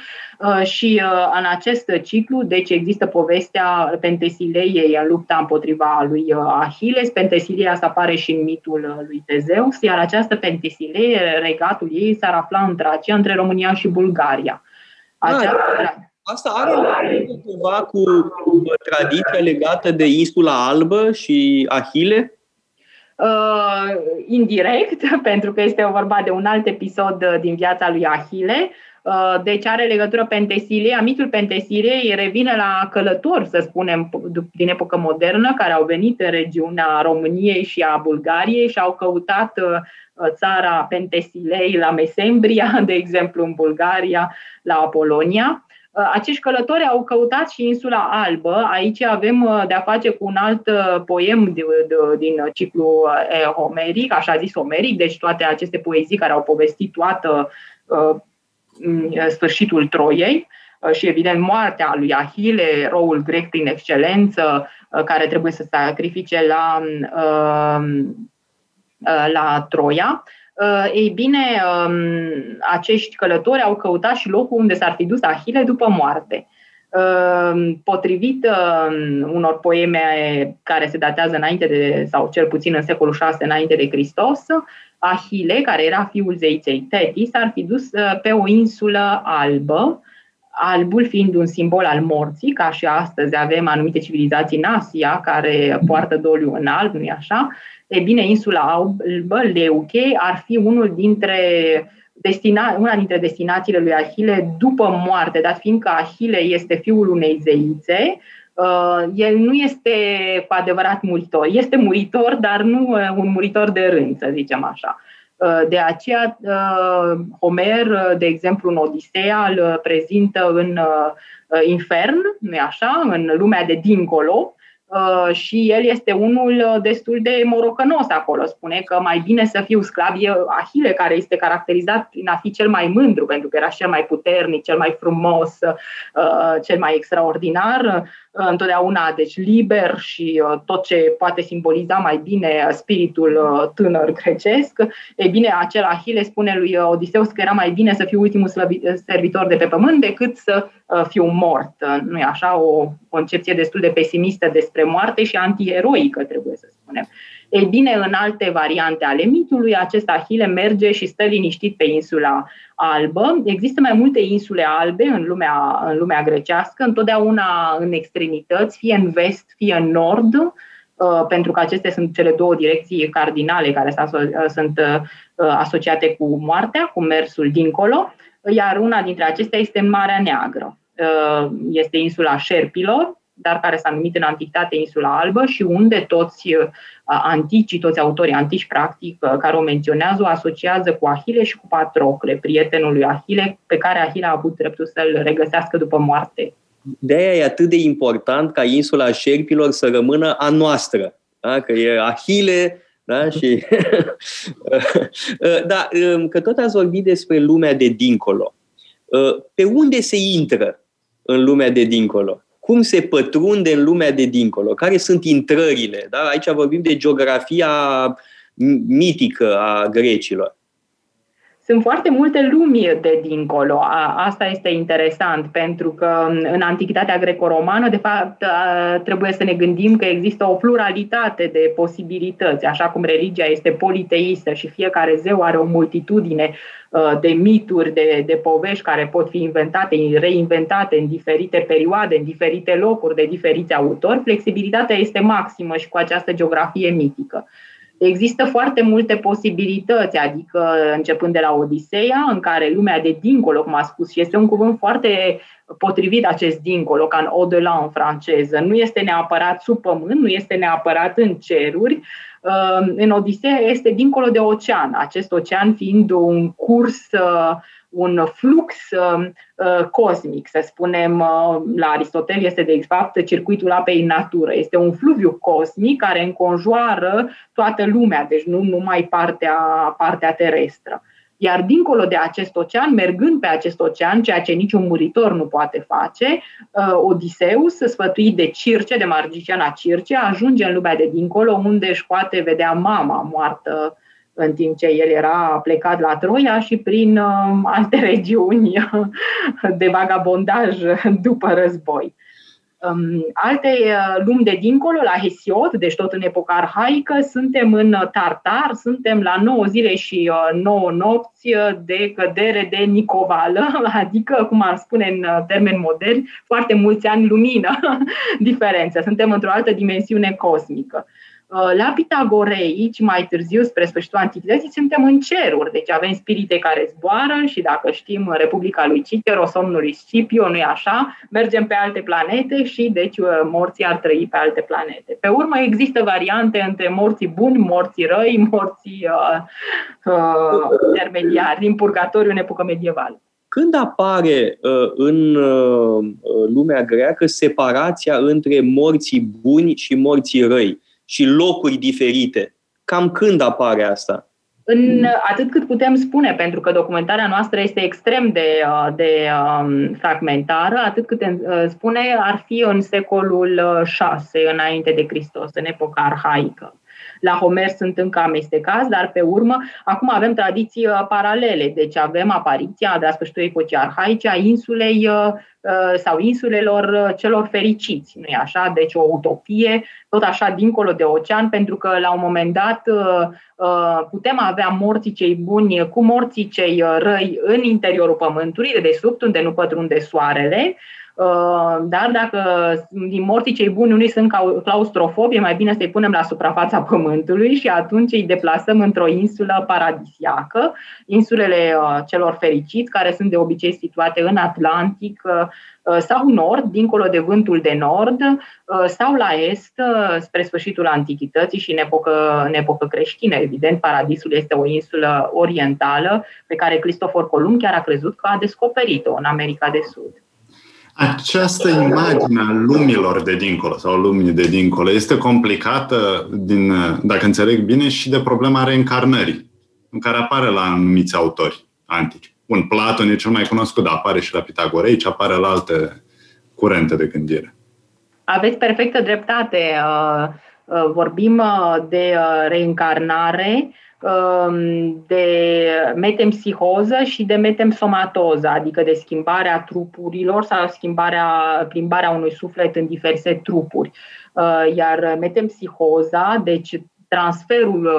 și în acest ciclu, deci, există povestea Penthesileiei în lupta împotriva lui Achilles. Penthesileia se apare și în mitul lui Tezeu, iar această Penthesileie, regatul ei, s-ar afla în Tracia, între România și Bulgaria. Asta are ceva cu tradiția legată de Insula Albă și Ahile? Indirect, pentru că este vorba de un alt episod din viața lui Ahile. Deci are legătură Penthesileia. Mitul Penthesileiei revine la călători, să spunem, din epocă modernă, care au venit în regiunea României și a Bulgariei și au căutat țara Penthesilei la Mesembria, de exemplu, în Bulgaria, la Polonia. Acești călători au căutat și Insula Albă. Aici avem de-a face cu un alt poem din ciclu homeric, așa zis homeric, deci toate aceste poezii care au povestit toată sfârșitul Troiei și, evident, moartea lui Ahile, eroul grec prin excelență, care trebuie să se sacrifice la Troia. Ei bine, acești călători au căutat și locul unde s-ar fi dus Ahile după moarte. Potrivit unor poeme care se datează înainte de, sau cel puțin în secolul 6 înainte de Hristos, Ahile, care era fiul zeiței Teti, s-ar fi dus pe o insulă albă, albul fiind un simbol al morții, ca și astăzi avem anumite civilizații în Asia care poartă doliu în alb, nu-i așa? E bine, insula albă, Leuche, ar fi una dintre destinațiile lui Ahile după moarte, dar fiindcă Ahile este fiul unei zeițe, el nu este cu adevărat muritor. Este muritor, dar nu un muritor de rând, să zicem așa. De aceea, Homer, de exemplu, în Odiseea, îl prezintă în infern, nu-i așa, în lumea de dincolo, și el este unul destul de morocănos acolo. Spune că mai bine să fiu sclav. Ahile, care este caracterizat prin a fi cel mai mândru, pentru că era cel mai puternic, cel mai frumos, cel mai extraordinar, întotdeauna, deci, liber și tot ce poate simboliza mai bine spiritul tânăr grecesc. Ei bine, acel Ahile spune lui Odiseus că era mai bine să fiu ultimul servitor de pe pământ decât să fiu mort. Nu-i așa? O concepție destul de pesimistă despre moarte și antieroică, trebuie să spunem. Ei bine, în alte variante ale mitului, acest Ahile merge și stă liniștit pe insula albă. Există mai multe insule albe în lumea grecească, întotdeauna în extremități, fie în vest, fie în nord, pentru că acestea sunt cele două direcții cardinale care sunt asociate cu moartea, cu mersul dincolo, iar una dintre acestea este în Marea Neagră. Este insula Șerpilor, dar care s-a numit în Antichitate Insula Albă și unde toți autorii antici, practic, care o menționează, o asociază cu Ahile și cu Patrocle, prietenul lui Ahile, pe care Ahile a avut dreptul să-l regăsească după moarte. De-aia e atât de important ca insula Șerpilor să rămână a noastră, da? Că e Ahile, da? Și... da, că tot ați vorbit despre lumea de dincolo. Pe unde se intră în lumea de dincolo? Cum se pătrunde în lumea de dincolo? Care sunt intrările? Da? Aici vorbim de geografia mitică a grecilor. Sunt foarte multe lumi de dincolo. Asta este interesant, pentru că în antichitatea greco-romană, de fapt, trebuie să ne gândim că există o pluralitate de posibilități, așa cum religia este politeistă și fiecare zeu are o multitudine de mituri, de povești care pot fi inventate, reinventate în diferite perioade, în diferite locuri, de diferiți autori. Flexibilitatea este maximă și cu această geografie mitică. Există foarte multe posibilități, adică începând de la Odiseea, în care lumea de dincolo, cum a spus, și este un cuvânt foarte potrivit acest dincolo, ca în au-delà în franceză, nu este neapărat sub pământ, nu este neapărat în ceruri. În Odiseea este dincolo de ocean, acest ocean fiind un curs, un flux cosmic, să spunem, la Aristotel este de fapt circuitul apei în natură. Este un fluviu cosmic care înconjoară toată lumea, deci nu numai partea terestră. Iar dincolo de acest ocean, mergând pe acest ocean, ceea ce niciun muritor nu poate face, Odiseus, sfătuit de Circe, de magiciana Circe, ajunge în lumea de dincolo, unde își poate vedea mama moartă în timp ce el era plecat la Troia și prin alte regiuni de vagabondaj după război. Alte lumi de dincolo, la Hesiod, deci tot în epoca arhaică, suntem în Tartar, suntem la 9 zile și 9 nopți de cădere de nicovală, adică, cum ar spune în termeni moderni, foarte mulți ani lumină diferență. Suntem într-o altă dimensiune cosmică. La Pitagorei, mai târziu, spre sfârșitul antichității, suntem în ceruri, deci avem spirite care zboară și, dacă știm, Republica lui Cicero, somnul lui Scipio, nu-i așa, mergem pe alte planete și, deci, morții ar trăi pe alte planete. Pe urmă, există variante între morții buni, morții răi, morții intermediari, din purgatoriu în epocă medievală. Când apare în lumea greacă separația între morții buni și morții răi și locuri diferite? Cam când apare asta? Atât cât putem spune, pentru că documentarea noastră este extrem de fragmentară, atât cât spune ar fi în secolul 6 înainte de Hristos, în epoca arhaică. La Homer sunt încă amestecați, dar pe urmă, acum avem tradiții paralele. Deci avem apariția, de la sfârșitul epocii arhaice, a insulei sau insulelor celor fericiți, nu-i așa? Deci o utopie, tot așa, dincolo de ocean, pentru că la un moment dat putem avea morții cei buni cu morții cei răi în interiorul pământului, de desubt, unde nu pătrunde soarele. Dar dacă din morții cei buni unii sunt claustrofobi, e mai bine să-i punem la suprafața pământului și atunci îi deplasăm într-o insulă paradisiacă, insulele celor fericiți, care sunt de obicei situate în Atlantic sau nord, dincolo de vântul de nord, sau la est, spre sfârșitul antichității și în epocă creștină. Evident, paradisul este o insulă orientală pe care Cristofor Columb chiar a crezut că a descoperit-o în America de Sud. Această imagine a lumilor de dincolo sau lumii de dincolo este complicată, dacă înțeleg bine, și de problema reîncarnării, în care apare la anumiți autori antici. Bun, Platon e cel mai cunoscut, dar apare și la Pitagoreici, apare la alte curente de gândire. Aveți perfectă dreptate. Vorbim de reîncarnare, de metempsihoză și de metempsomatoză, adică de schimbarea trupurilor sau plimbarea unui suflet în diverse trupuri. Iar metempsihoza, deci transferul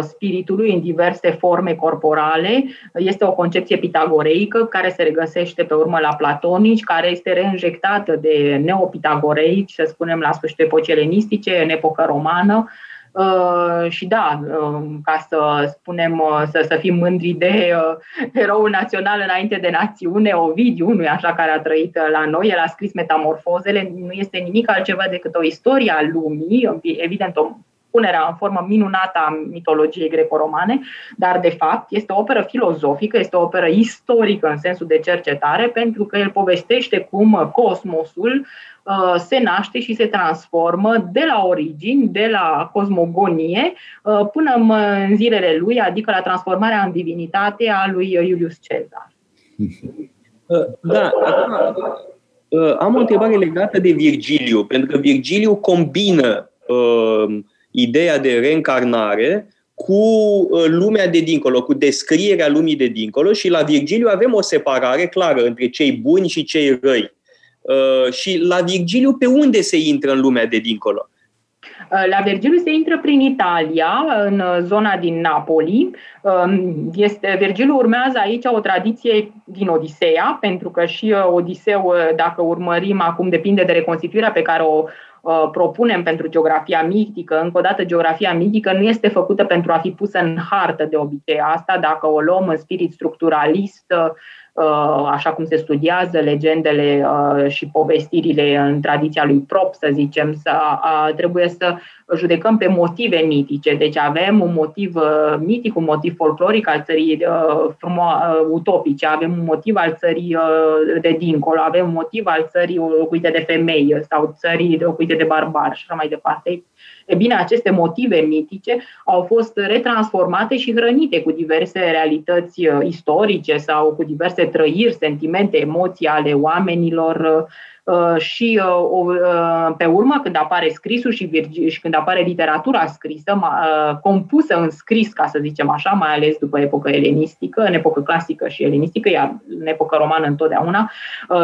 spiritului în diverse forme corporale, este o concepție pitagoreică care se regăsește pe urmă la platonici, care este reinjectată de neopitagoreici, să spunem, la sfârșitul epocii elenistice, în epoca romană. Și da, ca să spunem, să fim mândri de eroul național înainte de națiune, Ovidiu, nu-i așa, care a trăit la noi, el a scris Metamorfozele, nu este nimic altceva decât o istorie a lumii, evident o punerea în formă minunată a mitologiei greco-romane, dar de fapt este o operă filozofică, este o operă istorică în sensul de cercetare, pentru că el povestește cum cosmosul se naște și se transformă de la origini, de la cosmogonie, până în zilele lui, adică la transformarea în divinitate a lui Iulius Cezar. Da, am o întrebare legată de Virgiliu, pentru că Virgiliu combină ideea de reîncarnare cu lumea de dincolo, cu descrierea lumii de dincolo și la Virgiliu avem o separare clară între cei buni și cei răi. Și la Virgiliu pe unde se intră în lumea de dincolo? La Virgiliu se intră prin Italia, în zona din Napoli. Virgiliu urmează aici o tradiție din Odiseea, pentru că și Odiseu, dacă urmărim acum, depinde de reconstituirea pe care o propunem pentru geografia mitică. Încă o dată, geografia mitică nu este făcută pentru a fi pusă în hartă de obicei. Asta, dacă o luăm în spirit structuralist, așa cum se studiază legendele și povestirile în tradiția lui Prop, să zicem, trebuie să judecăm pe motive mitice. Deci avem un motiv mitic, un motiv folcloric al țării utopice, avem un motiv al țării de dincolo, avem un motiv al țării locuite de femei sau țării locuite de barbari și așa mai departe. E bine, aceste motive mitice au fost retransformate și hrănite cu diverse realități istorice sau cu diverse trăiri, sentimente, emoții ale oamenilor și pe urmă, când apare scrisul și când apare literatura scrisă, compusă în scris, ca să zicem așa, mai ales după epoca elenistică, în epoca clasică și elenistică, iar în epoca romană întotdeauna,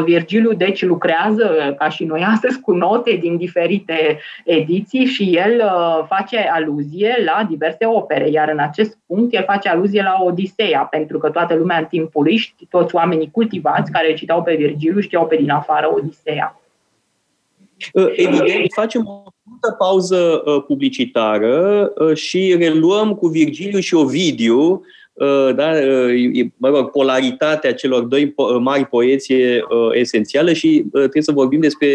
Virgiliu deci lucrează, ca și noi astăzi, cu note din diferite ediții și el face aluzie la diverse opere, iar în acest punct el face aluzie la Odiseea, pentru că toată lumea în timpul lui, toți oamenii cultivați care citau pe Virgiliu, știau pe din afară Odisea. Evident, facem o scurtă pauză publicitară și reluăm cu Virgiliu și Ovidiu, da? Mă rog, polaritatea celor doi mari poeți e esențială și trebuie să vorbim despre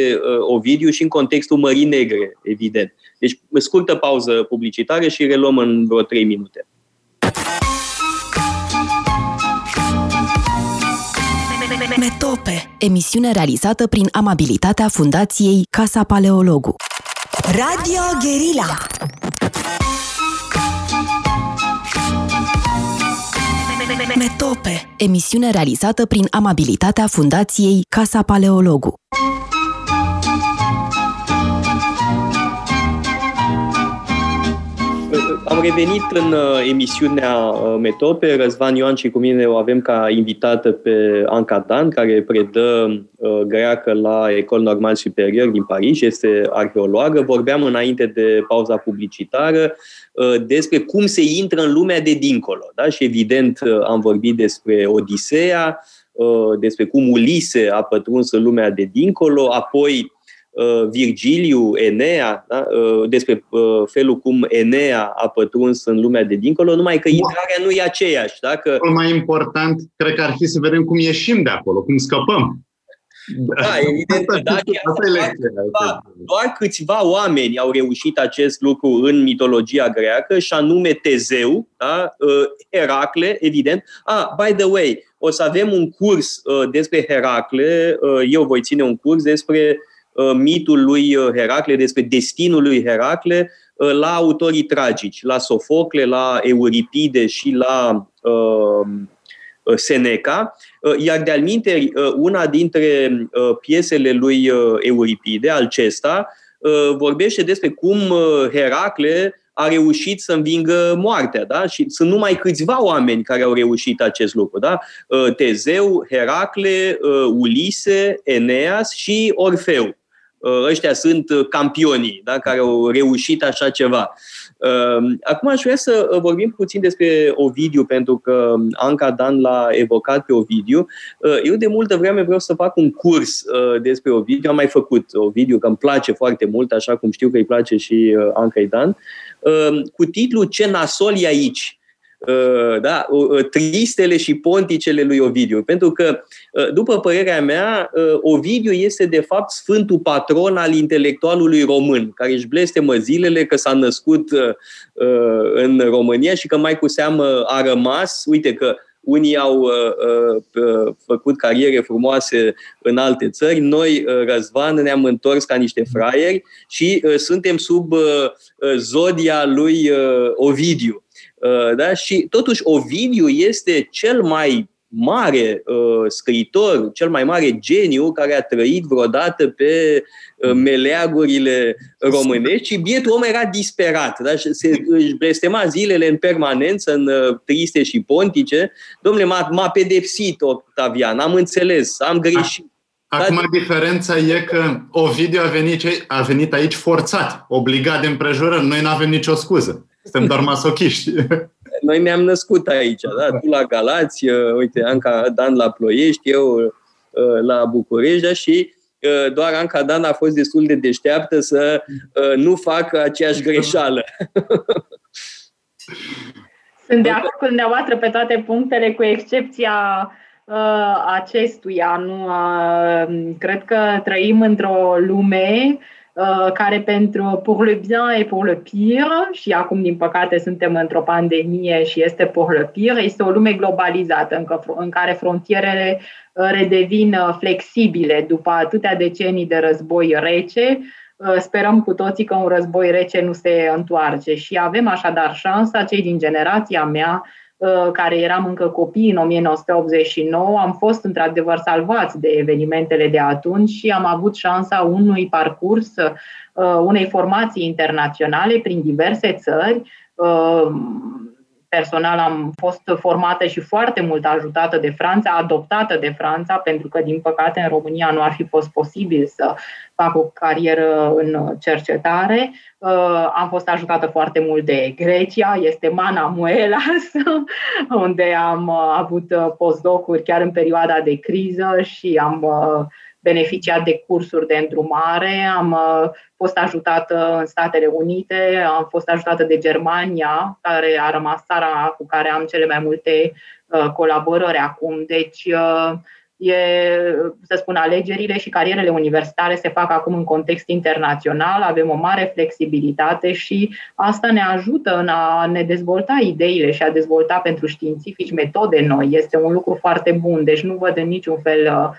Ovidiu și în contextul Mării Negre, evident. Deci, scurtă pauză publicitară și reluăm în vreo 3 minute. Metope, emisiune realizată prin amabilitatea Fundației Casa Paleologu. Radio Guerilla. Metope, emisiune realizată prin amabilitatea Fundației Casa Paleologu. Am revenit în emisiunea Metope. Răzvan Ioan și cu mine o avem ca invitată pe Anca Dan, care predă greacă la Ecole Normale Superior din Paris, este arheologă. Vorbeam înainte de pauza publicitară despre cum se intră în lumea de dincolo. Da? Și evident am vorbit despre Odiseea, despre cum Ulise a pătruns în lumea de dincolo, apoi Virgiliu, Enea, da? Despre felul cum Enea a pătruns în lumea de dincolo, numai că intrarea nu e aceeași. Dacă... mai important, cred că ar fi să vedem cum ieșim de acolo, cum scăpăm. Da, evident, doar câțiva oameni au reușit acest lucru în mitologia greacă, și anume Tezeu, da? Heracle, evident. By the way, o să avem un curs despre Heracle, eu voi ține un curs despre mitul lui Heracle, despre destinul lui Heracle la autorii tragici, la Sofocle, la Euripide și la Seneca. Iar de-al minteri, una dintre piesele lui Euripide, Alcesta, vorbește despre cum Heracle a reușit să învingă moartea. Da? Și sunt numai câțiva oameni care au reușit acest lucru. Da? Tezeu, Heracle, Ulise, Eneas și Orfeu. Ăștia sunt campionii, da? Care au reușit așa ceva. Acum aș vrea să vorbim puțin despre Ovidiu, pentru că Anca Dan l-a evocat pe Ovidiu. Eu de multă vreme vreau să fac un curs despre Ovidiu. Am mai făcut Ovidiu, că îmi place foarte mult, așa cum știu că îi place și Ancai Dan, cu titlul Ce nasol e aici? Da, Tristele și ponticele lui Ovidiu. Pentru că, după părerea mea, Ovidiu este de fapt sfântul patron al intelectualului român, care își blestemă zilele că s-a născut în România și că mai cu seamă a rămas. Uite că unii au făcut cariere frumoase în alte țări. Noi, Răzvan, ne-am întors ca niște fraieri și suntem sub zodia lui Ovidiu. Da? Și totuși Ovidiu este cel mai mare scriitor, cel mai mare geniu care a trăit vreodată pe meleagurile românești și bietul om era disperat. Da? Își blestema zilele în permanență, în triste și pontice. Dom'le, m-a pedepsit Octavian, am înțeles, am greșit. Acum diferența e că Ovidiu a venit aici forțat, obligat de împrejurări. Noi n-avem nicio scuză. Suntem doar masochiști. Noi ne-am născut aici, da? Tu la Galați, uite, Anca Dan la Ploiești, eu la București și doar Anca Dan a fost destul de deșteaptă să nu facă aceeași greșeală. Sunt de acord cu dumneavoastră pe toate punctele, cu excepția acestuia. Nu? Cred că trăim într-o lume care pentru pour le bien et pour le pire, și acum din păcate suntem într-o pandemie și este pour le pire, este o lume globalizată în care frontierele redevin flexibile după atâtea decenii de război rece. Sperăm cu toții că un război rece nu se întoarce și avem așadar șansa, cei din generația mea, care eram încă copii în 1989, am fost într-adevăr salvați de evenimentele de atunci și am avut șansa unui parcurs, unei formații internaționale prin diverse țări. Personal am fost formată și foarte mult ajutată de Franța, adoptată de Franța, pentru că, din păcate, în România nu ar fi fost posibil să fac o carieră în cercetare. Am fost ajutată foarte mult de Grecia, este Mana Muelas, unde am avut postdocuri chiar în perioada de criză și am beneficiat de cursuri de îndrumare, am fost ajutată în Statele Unite, am fost ajutată de Germania, care a rămas țara cu care am cele mai multe colaborări acum. Deci, să spun, alegerile și carierele universitare se fac acum în context internațional, avem o mare flexibilitate și asta ne ajută în a ne dezvolta ideile și a dezvolta pentru științifici metode noi. Este un lucru foarte bun, deci nu văd în niciun fel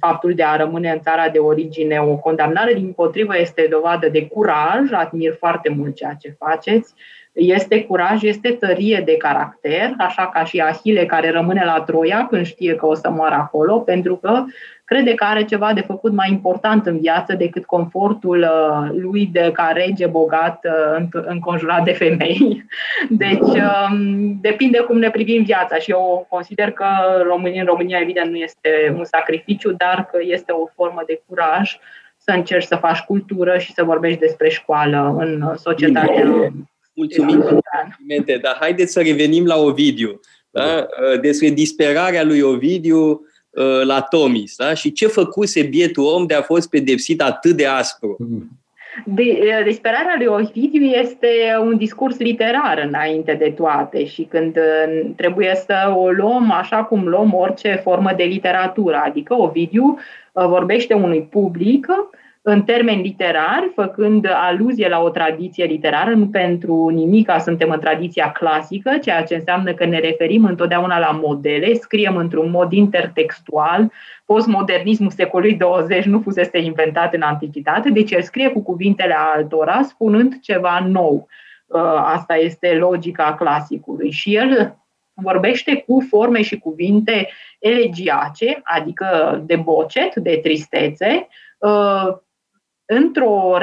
faptul de a rămâne în țara de origine o condamnare, dimpotrivă este dovadă de curaj, admir foarte mult ceea ce faceți. Este curaj, este tărie de caracter, așa ca și Achile care rămâne la Troia când știe că o să moară acolo, pentru că crede că are ceva de făcut mai important în viață decât confortul lui de ca rege bogat înconjurat de femei. Deci depinde cum ne privim viața și eu consider că în România evident nu este un sacrificiu, dar că este o formă de curaj să încerci să faci cultură și să vorbești despre școală în societatea. Mulțumim pentru complimente, dar haideți să revenim la Ovidiu, da? Despre disperarea lui Ovidiu la Tomis, da? Și ce făcuse bietul om de a fost pedepsit atât de aspru? Disperarea lui Ovidiu este un discurs literar înainte de toate și când trebuie să o luăm așa cum luăm orice formă de literatură, adică Ovidiu vorbește unui public în termeni literari, făcând aluzie la o tradiție literară, nu pentru nimica suntem în tradiția clasică, ceea ce înseamnă că ne referim întotdeauna la modele, scriem într-un mod intertextual, postmodernismul secolului 20 nu fusese inventat în antichitate, deci el scrie cu cuvintele altora, spunând ceva nou. Asta este logica clasicului și el vorbește cu forme și cuvinte elegiace, adică de bocet, de tristețe, într-o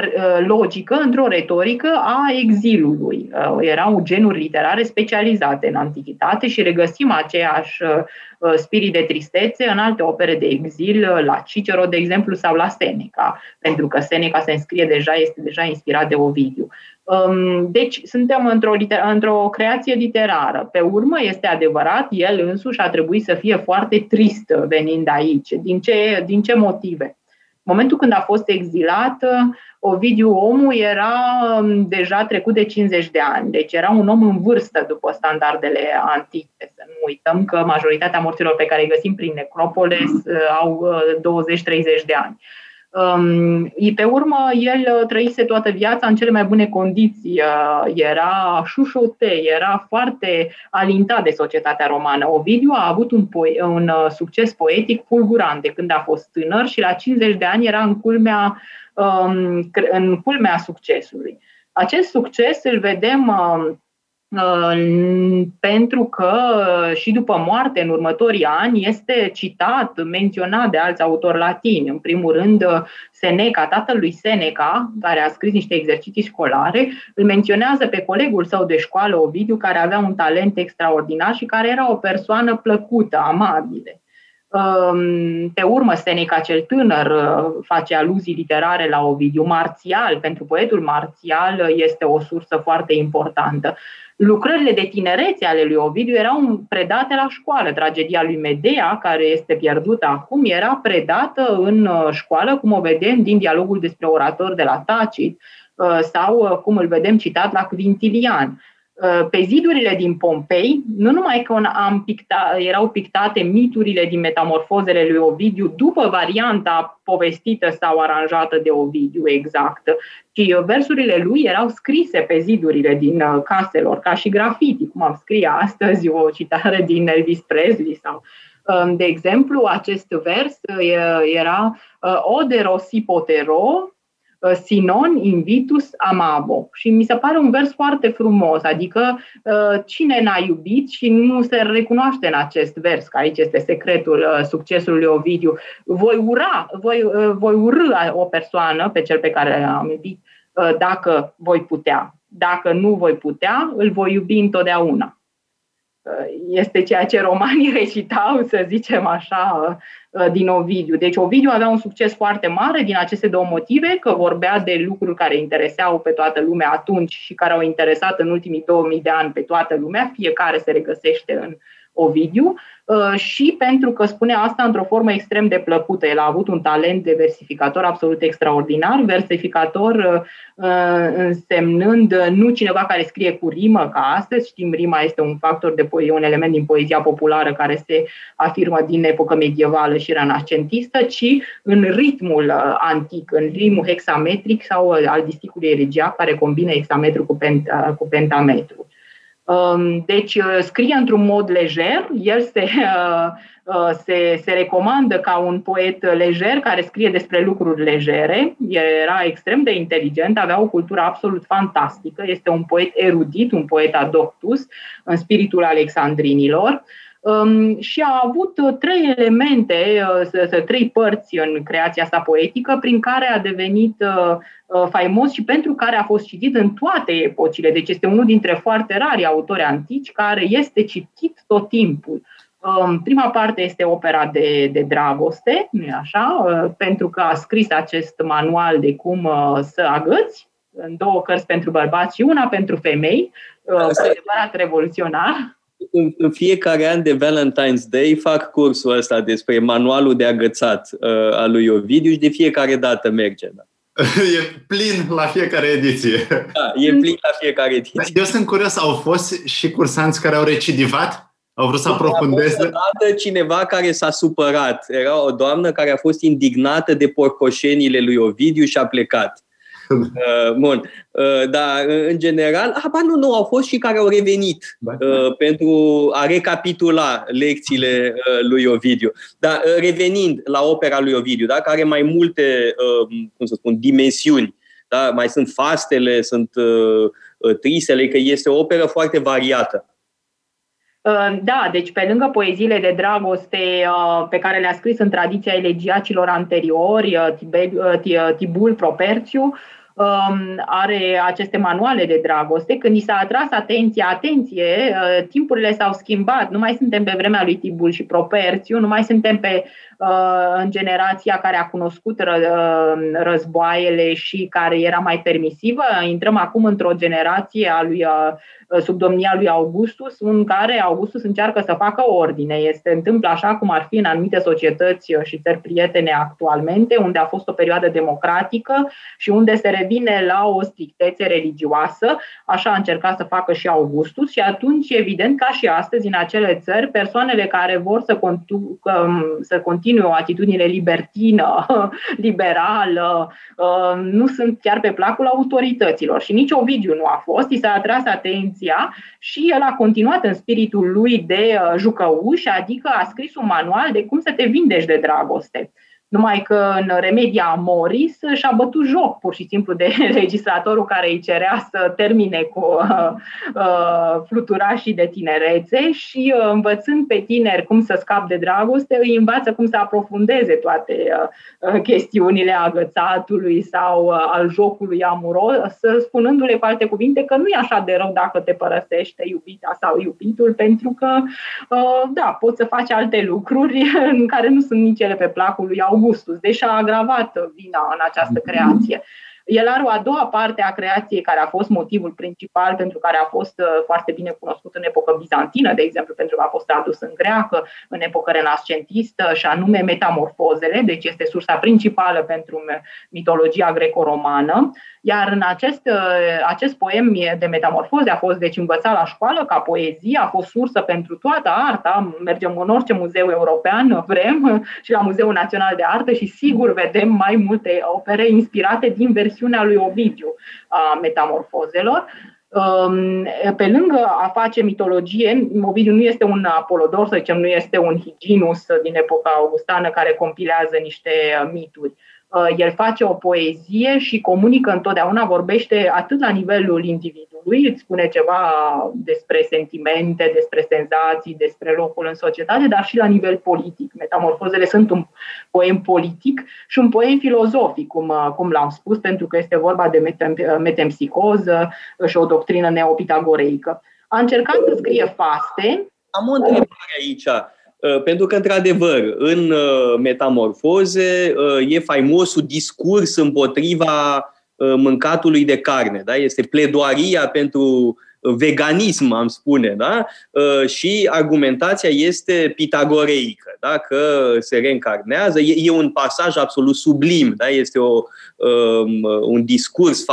logică, într-o retorică a exilului. Erau genuri literare specializate în antichitate și regăsim aceeași spirit de tristețe în alte opere de exil, la Cicero, de exemplu, sau la Seneca, pentru că Seneca se înscrie deja, este deja inspirat de Ovidiu. Deci suntem într-o creație literară. Pe urmă, este adevărat, el însuși a trebuit să fie foarte trist venind aici. Din ce motive? În momentul când a fost exilat, Ovidiu, omul, era deja trecut de 50 de ani. Deci era un om în vârstă după standardele antice. Să nu uităm că majoritatea morților pe care îi găsim prin necropole au 20-30 de ani. Pe urmă, el trăise toată viața în cele mai bune condiții. Era șușote, era foarte alintat de societatea romană. Ovidiu a avut un succes poetic fulgurant de când a fost tânăr și la 50 de ani era în culmea succesului. Acest succes îl vedem pentru că și după moarte, în următorii ani, este citat, menționat de alți autori latini. În primul rând, Seneca, tatălui Seneca, care a scris niște exerciții școlare, îl menționează pe colegul său de școală, Ovidiu, care avea un talent extraordinar și care era o persoană plăcută, amabilă. Pe urmă, Seneca cel Tânăr face aluzii literare la Ovidiu. Marțial, pentru poetul Marțial, este o sursă foarte importantă. Lucrările de tinerețe ale lui Ovidiu erau predate la școală. Tragedia lui Medea, care este pierdută acum, era predată în școală, cum o vedem din dialogul despre orator de la Tacit sau cum îl vedem citat la Quintilian. Pe zidurile din Pompei, nu numai că erau pictate miturile din metamorfozele lui Ovidiu după varianta povestită sau aranjată de Ovidiu exactă, ci versurile lui erau scrise pe zidurile din caselor, ca și grafiti, cum am scrie astăzi o citare din Elvis Presley sau... De exemplu, acest vers era Odero si potero, Sinon invitus amabo. Și mi se pare un vers foarte frumos, adică cine n-a iubit și nu se recunoaște în acest vers, că aici este secretul succesului lui Ovidiu. Voi urâ o persoană pe cel pe care l-am iubit dacă voi putea. Dacă nu voi putea, îl voi iubi întotdeauna. Este ceea ce romanii recitau, să zicem așa, din Ovidiu. Deci Ovidiu avea un succes foarte mare din aceste două motive, că vorbea de lucruri care intereseau pe toată lumea atunci și care au interesat în ultimii 2000 de ani pe toată lumea, fiecare se regăsește în Ovidiu, și pentru că spune asta într-o formă extrem de plăcută. El a avut un talent de versificator absolut extraordinar, versificator însemnând nu cineva care scrie cu rimă, ca astăzi știm, rima este un factor de un element din poezia populară care se afirmă din epoca medievală și renascentistă, ci în ritmul antic, în ritmul hexametric sau al disticului elegiac, care combină hexametru cu pentametru. Deci scrie într-un mod lejer, el se recomandă ca un poet lejer care scrie despre lucruri lejere, era extrem de inteligent, avea o cultură absolut fantastică, este un poet erudit, un poet adoptus în spiritul alexandrinilor. Și a avut trei elemente, trei părți în creația sa poetică, prin care a devenit faimos și pentru care a fost citit în toate epocile. Deci este unul dintre foarte rari autori antici care este citit tot timpul. Prima parte este opera de dragoste, nu-i așa? Pentru că a scris acest manual de cum să agăți, în două cărți pentru bărbați și una pentru femei, adevărat revoluționar. În fiecare an de Valentine's Day fac cursul ăsta despre manualul de agățat al lui Ovidiu și de fiecare dată merge. Da. E plin la fiecare ediție. Da, e plin la fiecare ediție. Eu sunt curios, au fost și cursanți care au recidivat? Au vrut să aprofundeze? A fost cineva care s-a supărat. Era o doamnă care a fost indignată de porcoșenile lui Ovidiu și a plecat. Bun. Dar, în general, nu, au fost și care au revenit pentru a recapitula lecțiile lui Ovidiu. Dar revenind la opera lui Ovidiu, da, care are mai multe, dimensiuni. Da? Mai sunt fastele, sunt trisele, că este o operă foarte variată. Da, deci pe lângă poeziile de dragoste pe care le-a scris în tradiția elegiacilor anteriori, Tibul, Properțiu, are aceste manuale de dragoste. Când i s-a atras atenție, timpurile s-au schimbat. Nu mai suntem pe vremea lui Tibul și Properțiu, nu mai suntem în generația care a cunoscut războaiele și care era mai permisivă. Intrăm acum într-o generație sub domnia lui Augustus, în care Augustus încearcă să facă ordine. Se întâmplă așa cum ar fi în anumite societăți și țări prietene actualmente, unde a fost o perioadă democratică și unde se revine la o strictețe religioasă. Așa a încercat să facă și Augustus și atunci, evident, ca și astăzi, în acele țări, persoanele care vor să continue o atitudine libertină, liberală, nu sunt chiar pe placul autorităților. Și nici Ovidiu nu a fost, i s-a atras atenția și el a continuat în spiritul lui de jucăuș, adică a scris un manual de cum să te vindești de dragoste. Numai că în Remedia Amoris și-a bătut joc pur și simplu de legislatorul care îi cerea să termine cu fluturașii de tinerețe și învățând pe tineri cum să scape de dragoste, îi învață cum să aprofundeze toate chestiunile agățatului sau al jocului amuros, spunându-le cu alte cuvinte că nu e așa de rău dacă te părăsește iubita sau iubitul, pentru că da, poți să faci alte lucruri în care nu sunt nici ele pe placul lui Augustus, deși a agravat vina în această creație. El are o a doua parte a creației care a fost motivul principal pentru care a fost foarte bine cunoscut în epocă bizantină, de exemplu, pentru că a fost tradus în greacă, în epocă renascentistă, și anume Metamorfozele, deci este sursa principală pentru mitologia greco-romană. Iar în acest poem de Metamorfoze a fost deci învățat la școală ca poezie, a fost sursă pentru toată arta. Mergem în orice muzeu european vrem și la Muzeul Național de Artă și sigur vedem mai multe opere inspirate din versiunea lui Ovidiu a Metamorfozelor. Pe lângă a face mitologie, Ovidiu nu este un Apolodor, să zicem, nu este un Higinus din epoca augustană care compilează niște mituri. El face o poezie și comunică întotdeauna, vorbește atât la nivelul individului, îți spune ceva despre sentimente, despre senzații, despre locul în societate, dar și la nivel politic. Metamorfozele sunt un poem politic și un poem filozofic, cum l-am spus, pentru că este vorba de metempsicoză și o doctrină neopitagoreică. A încercat să scrie faste. Am o întrebare aici. Pentru că, într-adevăr, în Metamorfoze e faimosul discurs împotriva mâncatului de carne. Da? Este pledoaria pentru veganism, am spune. Da? Și argumentația este pitagoreică, da? Că se reîncarnează. E un pasaj absolut sublim. Da? Este un discurs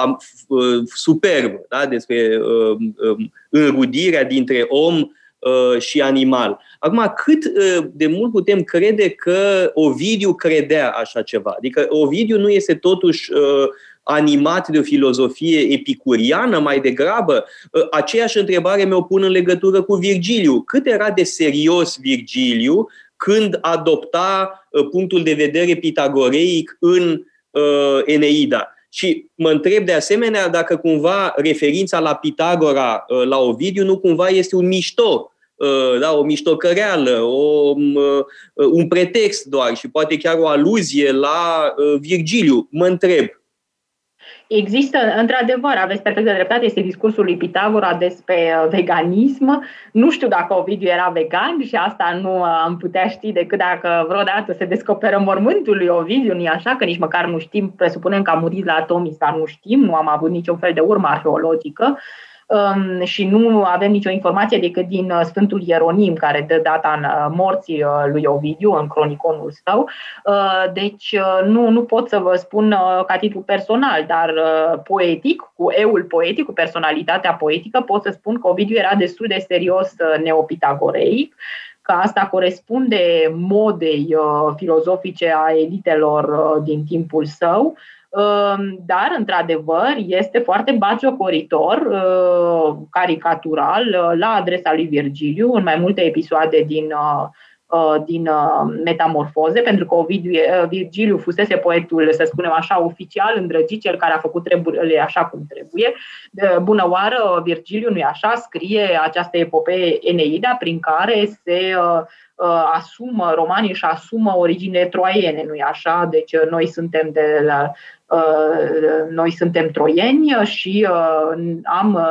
superb, da? Despre înrudirea dintre om și animal. Acum, cât de mult putem crede că Ovidiu credea așa ceva? Adică Ovidiu nu este totuși animat de o filozofie epicuriană mai degrabă? Aceeași întrebare mi-o pun în legătură cu Virgiliu. Cât era de serios Virgiliu când adopta punctul de vedere pitagoreic în Eneida? Și mă întreb de asemenea dacă cumva referința la Pitagora, la Ovidiu, nu cumva este un mișto, da, o miștocăreală, un pretext doar și poate chiar o aluzie la Virgiliu. Mă întreb. Există, într-adevăr, aveți perfectă dreptate, este discursul lui Pitagora despre veganism. Nu știu dacă Ovidiu era vegan și asta nu am putea ști decât dacă vreodată se descoperă mormântul lui Ovidiu, nu-i așa, că nici măcar nu știm, presupunem că a murit la Tomis, dar nu știm, nu am avut niciun fel de urmă arheologică. Și nu avem nicio informație decât din Sfântul Ieronim, care dă data morții lui Ovidiu în croniconul său. Deci nu pot să vă spun ca titlu personal, dar poetic, cu eul poetic, cu personalitatea poetică, pot să spun că Ovidiu era destul de serios neopitagoreic, că asta corespunde modei filozofice a elitelor din timpul său. Dar, într-adevăr, este foarte batjocoritor, caricatural, la adresa lui Virgiliu în mai multe episoade din Metamorfoze, pentru că Virgiliu fusese poetul, să spunem așa, oficial, îndrăgit, cel care a făcut treburile așa cum trebuie. Bună oară, Virgiliu, nu-i așa, scrie această epopee Eneida, prin care se romanii își asumă originile troiene, nu-i așa? Deci noi suntem troieni și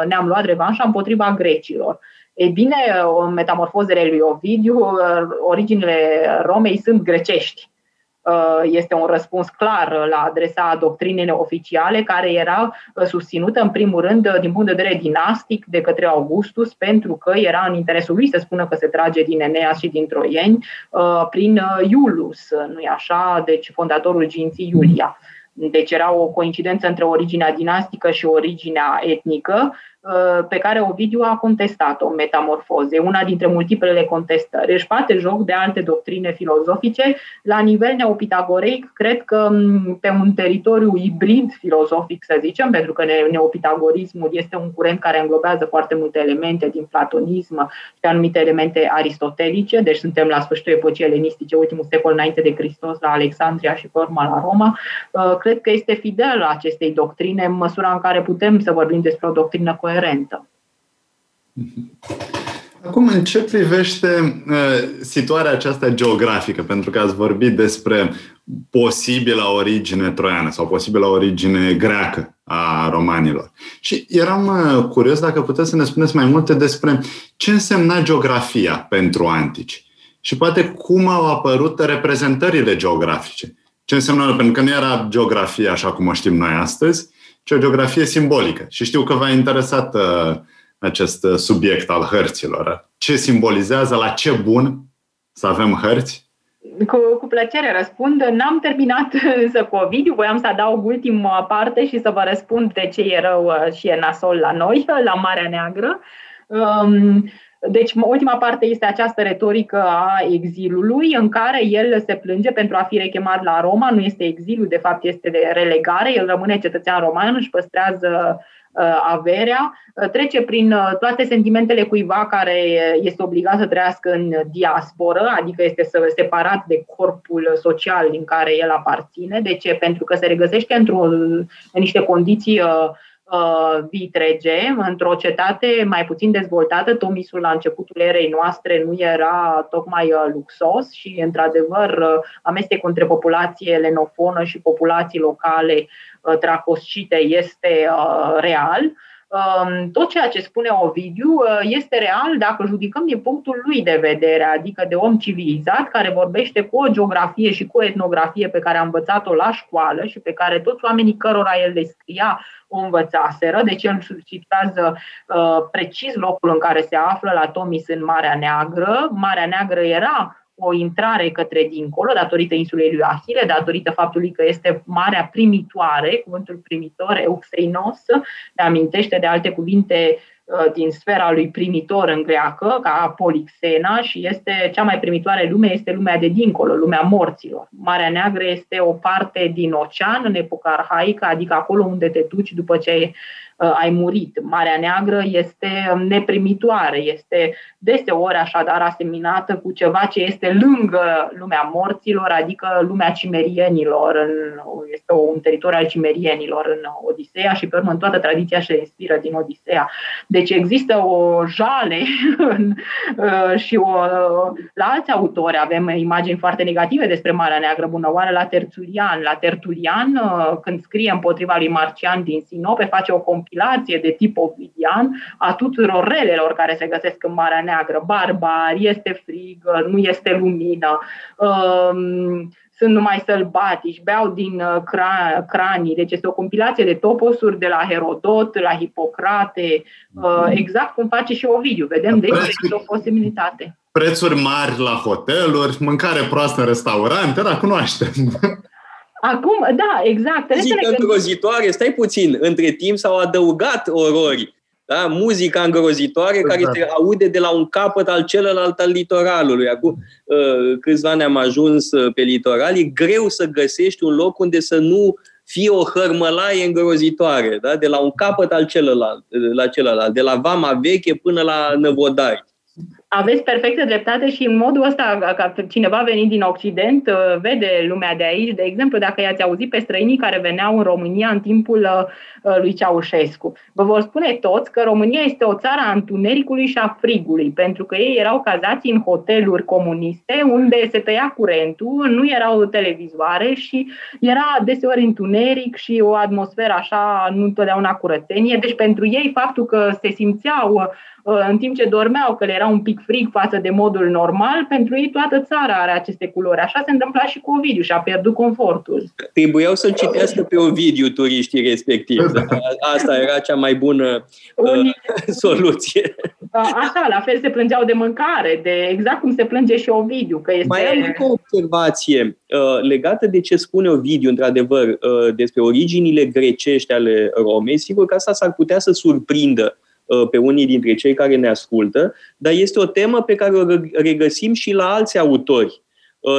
ne-am luat revanșa împotriva grecilor. Ei bine, Metamorfozele lui Ovidiu, originile Romei sunt grecești. Este un răspuns clar la adresa doctrinei oficiale, care era susținută în primul rând din punct de vedere dinastic de către Augustus, pentru că era în interesul lui să spună că se trage din Eneas și din troieni prin Iulius, nu-i așa? Deci fondatorul ginții Iulia. Deci era o coincidență între originea dinastică și originea etnică, pe care Ovidiu a contestat-o în Metamorfoze, una dintre multiplele contestări. Își bate joc de alte doctrine filozofice. La nivel neopitagoreic, cred că pe un teritoriu hibrid filozofic, să zicem, pentru că neopitagorismul este un curent care înglobează foarte multe elemente din platonism și anumite elemente aristotelice, deci suntem la sfârșitul epocii elenistice, ultimul secol înainte de Hristos, la Alexandria și forma la Roma. Cred că este fidel acestei doctrine în măsura în care putem să vorbim despre o doctrină coerentă. Acum, în ce privește situarea aceasta geografică? Pentru că ați vorbit despre posibila origine troiană sau posibila origine greacă a romanilor. Și eram curios dacă puteți să ne spuneți mai multe despre ce însemna geografia pentru antici și poate cum au apărut reprezentările geografice. Ce însemna? Pentru că nu era geografia așa cum o știm noi astăzi, ci o geografie simbolică. Și știu că v-a interesat acest subiect al hărților. Ce simbolizează, la ce bun să avem hărți? Cu plăcere răspund. N-am terminat însă cu Ovidiu, voiam să adaug ultima parte și să vă răspund de ce e rău și e nasol la noi, la Marea Neagră. Deci ultima parte este această retorică a exilului în care el se plânge pentru a fi rechemat la Roma. Nu este exilul, de fapt este de relegare, el rămâne cetățean roman, își păstrează averea, trece prin toate sentimentele cuiva care este obligat să trăiască în diasporă, adică este separat de corpul social din care el aparține. De ce? Pentru că se regăsește în niște condiții vitrege, într-o cetate mai puțin dezvoltată. Tomisul la începutul erei noastre nu era tocmai luxos și, într-adevăr, amestecul între populație elenofonă și populații locale tracoscite este real. Tot ceea ce spune Ovidiu este real dacă judicăm din punctul lui de vedere, adică de om civilizat care vorbește cu o geografie și cu o etnografie pe care a învățat-o la școală și pe care toți oamenii cărora el le scria o învățaseră. Deci el citează precis locul în care se află, la Tomis, în Marea Neagră. Marea Neagră era o intrare către dincolo, datorită insulei lui Achile, datorită faptului că este marea primitoare, cuvântul primitor, euxeinos, ne amintește de alte cuvinte din sfera lui primitor în greacă, ca polixena, și este cea mai primitoare lume, este lumea de dincolo, lumea morților. Marea Neagră este o parte din ocean în epoca arhaică, adică acolo unde te duci după ce ai murit. Marea Neagră este neprimitoare, este deseori așadar aseminată cu ceva ce este lângă lumea morților, adică lumea cimerienilor. Este un teritoriu al cimerienilor în Odiseea și pe urmă în toată tradiția se inspiră din Odiseea. Deci există o jale și la alți autori avem imagini foarte negative despre Marea Neagră. Bunăoară la Tertulian. La Tertulian, când scrie împotriva lui Marcian din Sinope, face o compilație de tip ovidian a tuturor relelor care se găsesc în Marea Neagră. Barbari, este frig, nu este lumină, sunt numai sălbatici, beau din cranii. Deci este o compilație de toposuri de la Herodot, la Hipocrate, exact cum face și Ovidiu. Vedem, deci, este o posibilitate. Prețuri mari la hoteluri, mâncare proastă în restaurante, dar cunoaștem. Acum, da, exact. Muzică îngrozitoare, stai puțin, între timp s-au adăugat orori. Da? Muzica îngrozitoare, exact, care se aude de la un capăt al celălalt al litoralului. Acum câțiva ani am ajuns pe litoral, e greu să găsești un loc unde să nu fie o hărmălaie îngrozitoare, da? De la un capăt al celălalt, la celălalt, de la Vama Veche până la Năvodari. Aveți perfectă dreptate și în modul ăsta, ca cineva venit din Occident vede lumea de aici. De exemplu, dacă i-ați auzit pe străinii care veneau în România în timpul lui Ceaușescu, vă vor spune toți că România este o țară a întunericului și a frigului, pentru că ei erau cazați în hoteluri comuniste unde se tăia curentul, nu erau televizoare și era deseori întuneric și o atmosferă așa, nu întotdeauna curățenie. Deci pentru ei faptul că se simțeau în timp ce dormeau că le era un pic frig față de modul normal, pentru ei toată țara are aceste culori. Așa se întâmpla și cu Ovidiu și a pierdut confortul. Trebuiau să-l citească pe Ovidiu turiștii respectiv. Da? Asta era cea mai bună soluție. Așa, la fel se plângeau de mâncare, de exact cum se plânge și Ovidiu. Că este... Mai am o observație legată de ce spune Ovidiu, într-adevăr, despre originile grecești ale Romei. Sigur că asta s-ar putea să surprindă pe unii dintre cei care ne ascultă, dar este o temă pe care o regăsim și la alți autori.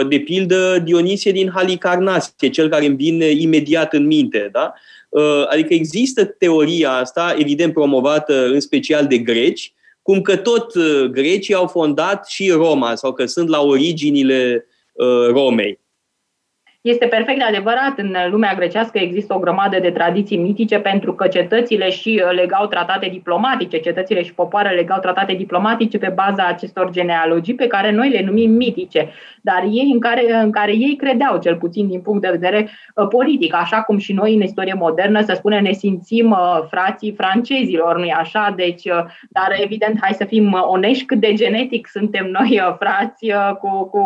De pildă Dionisie din Halicarnas, cel care îmi vine imediat în minte. Da? Adică există teoria asta, evident promovată în special de greci, cum că tot grecii au fondat și Roma, sau că sunt la originile Romei. Este perfect adevărat, în lumea grecească există o grămadă de tradiții mitice, pentru că cetățile și legau tratate diplomatice, cetățile și popoarele legau tratate diplomatice pe baza acestor genealogii pe care noi le numim mitice, dar ei în care ei credeau, cel puțin din punct de vedere politic, așa cum și noi în istorie modernă, să spunem, ne simțim frații francezilor, nu-i așa? Deci, dar evident, hai să fim onești, cât de genetic suntem noi frați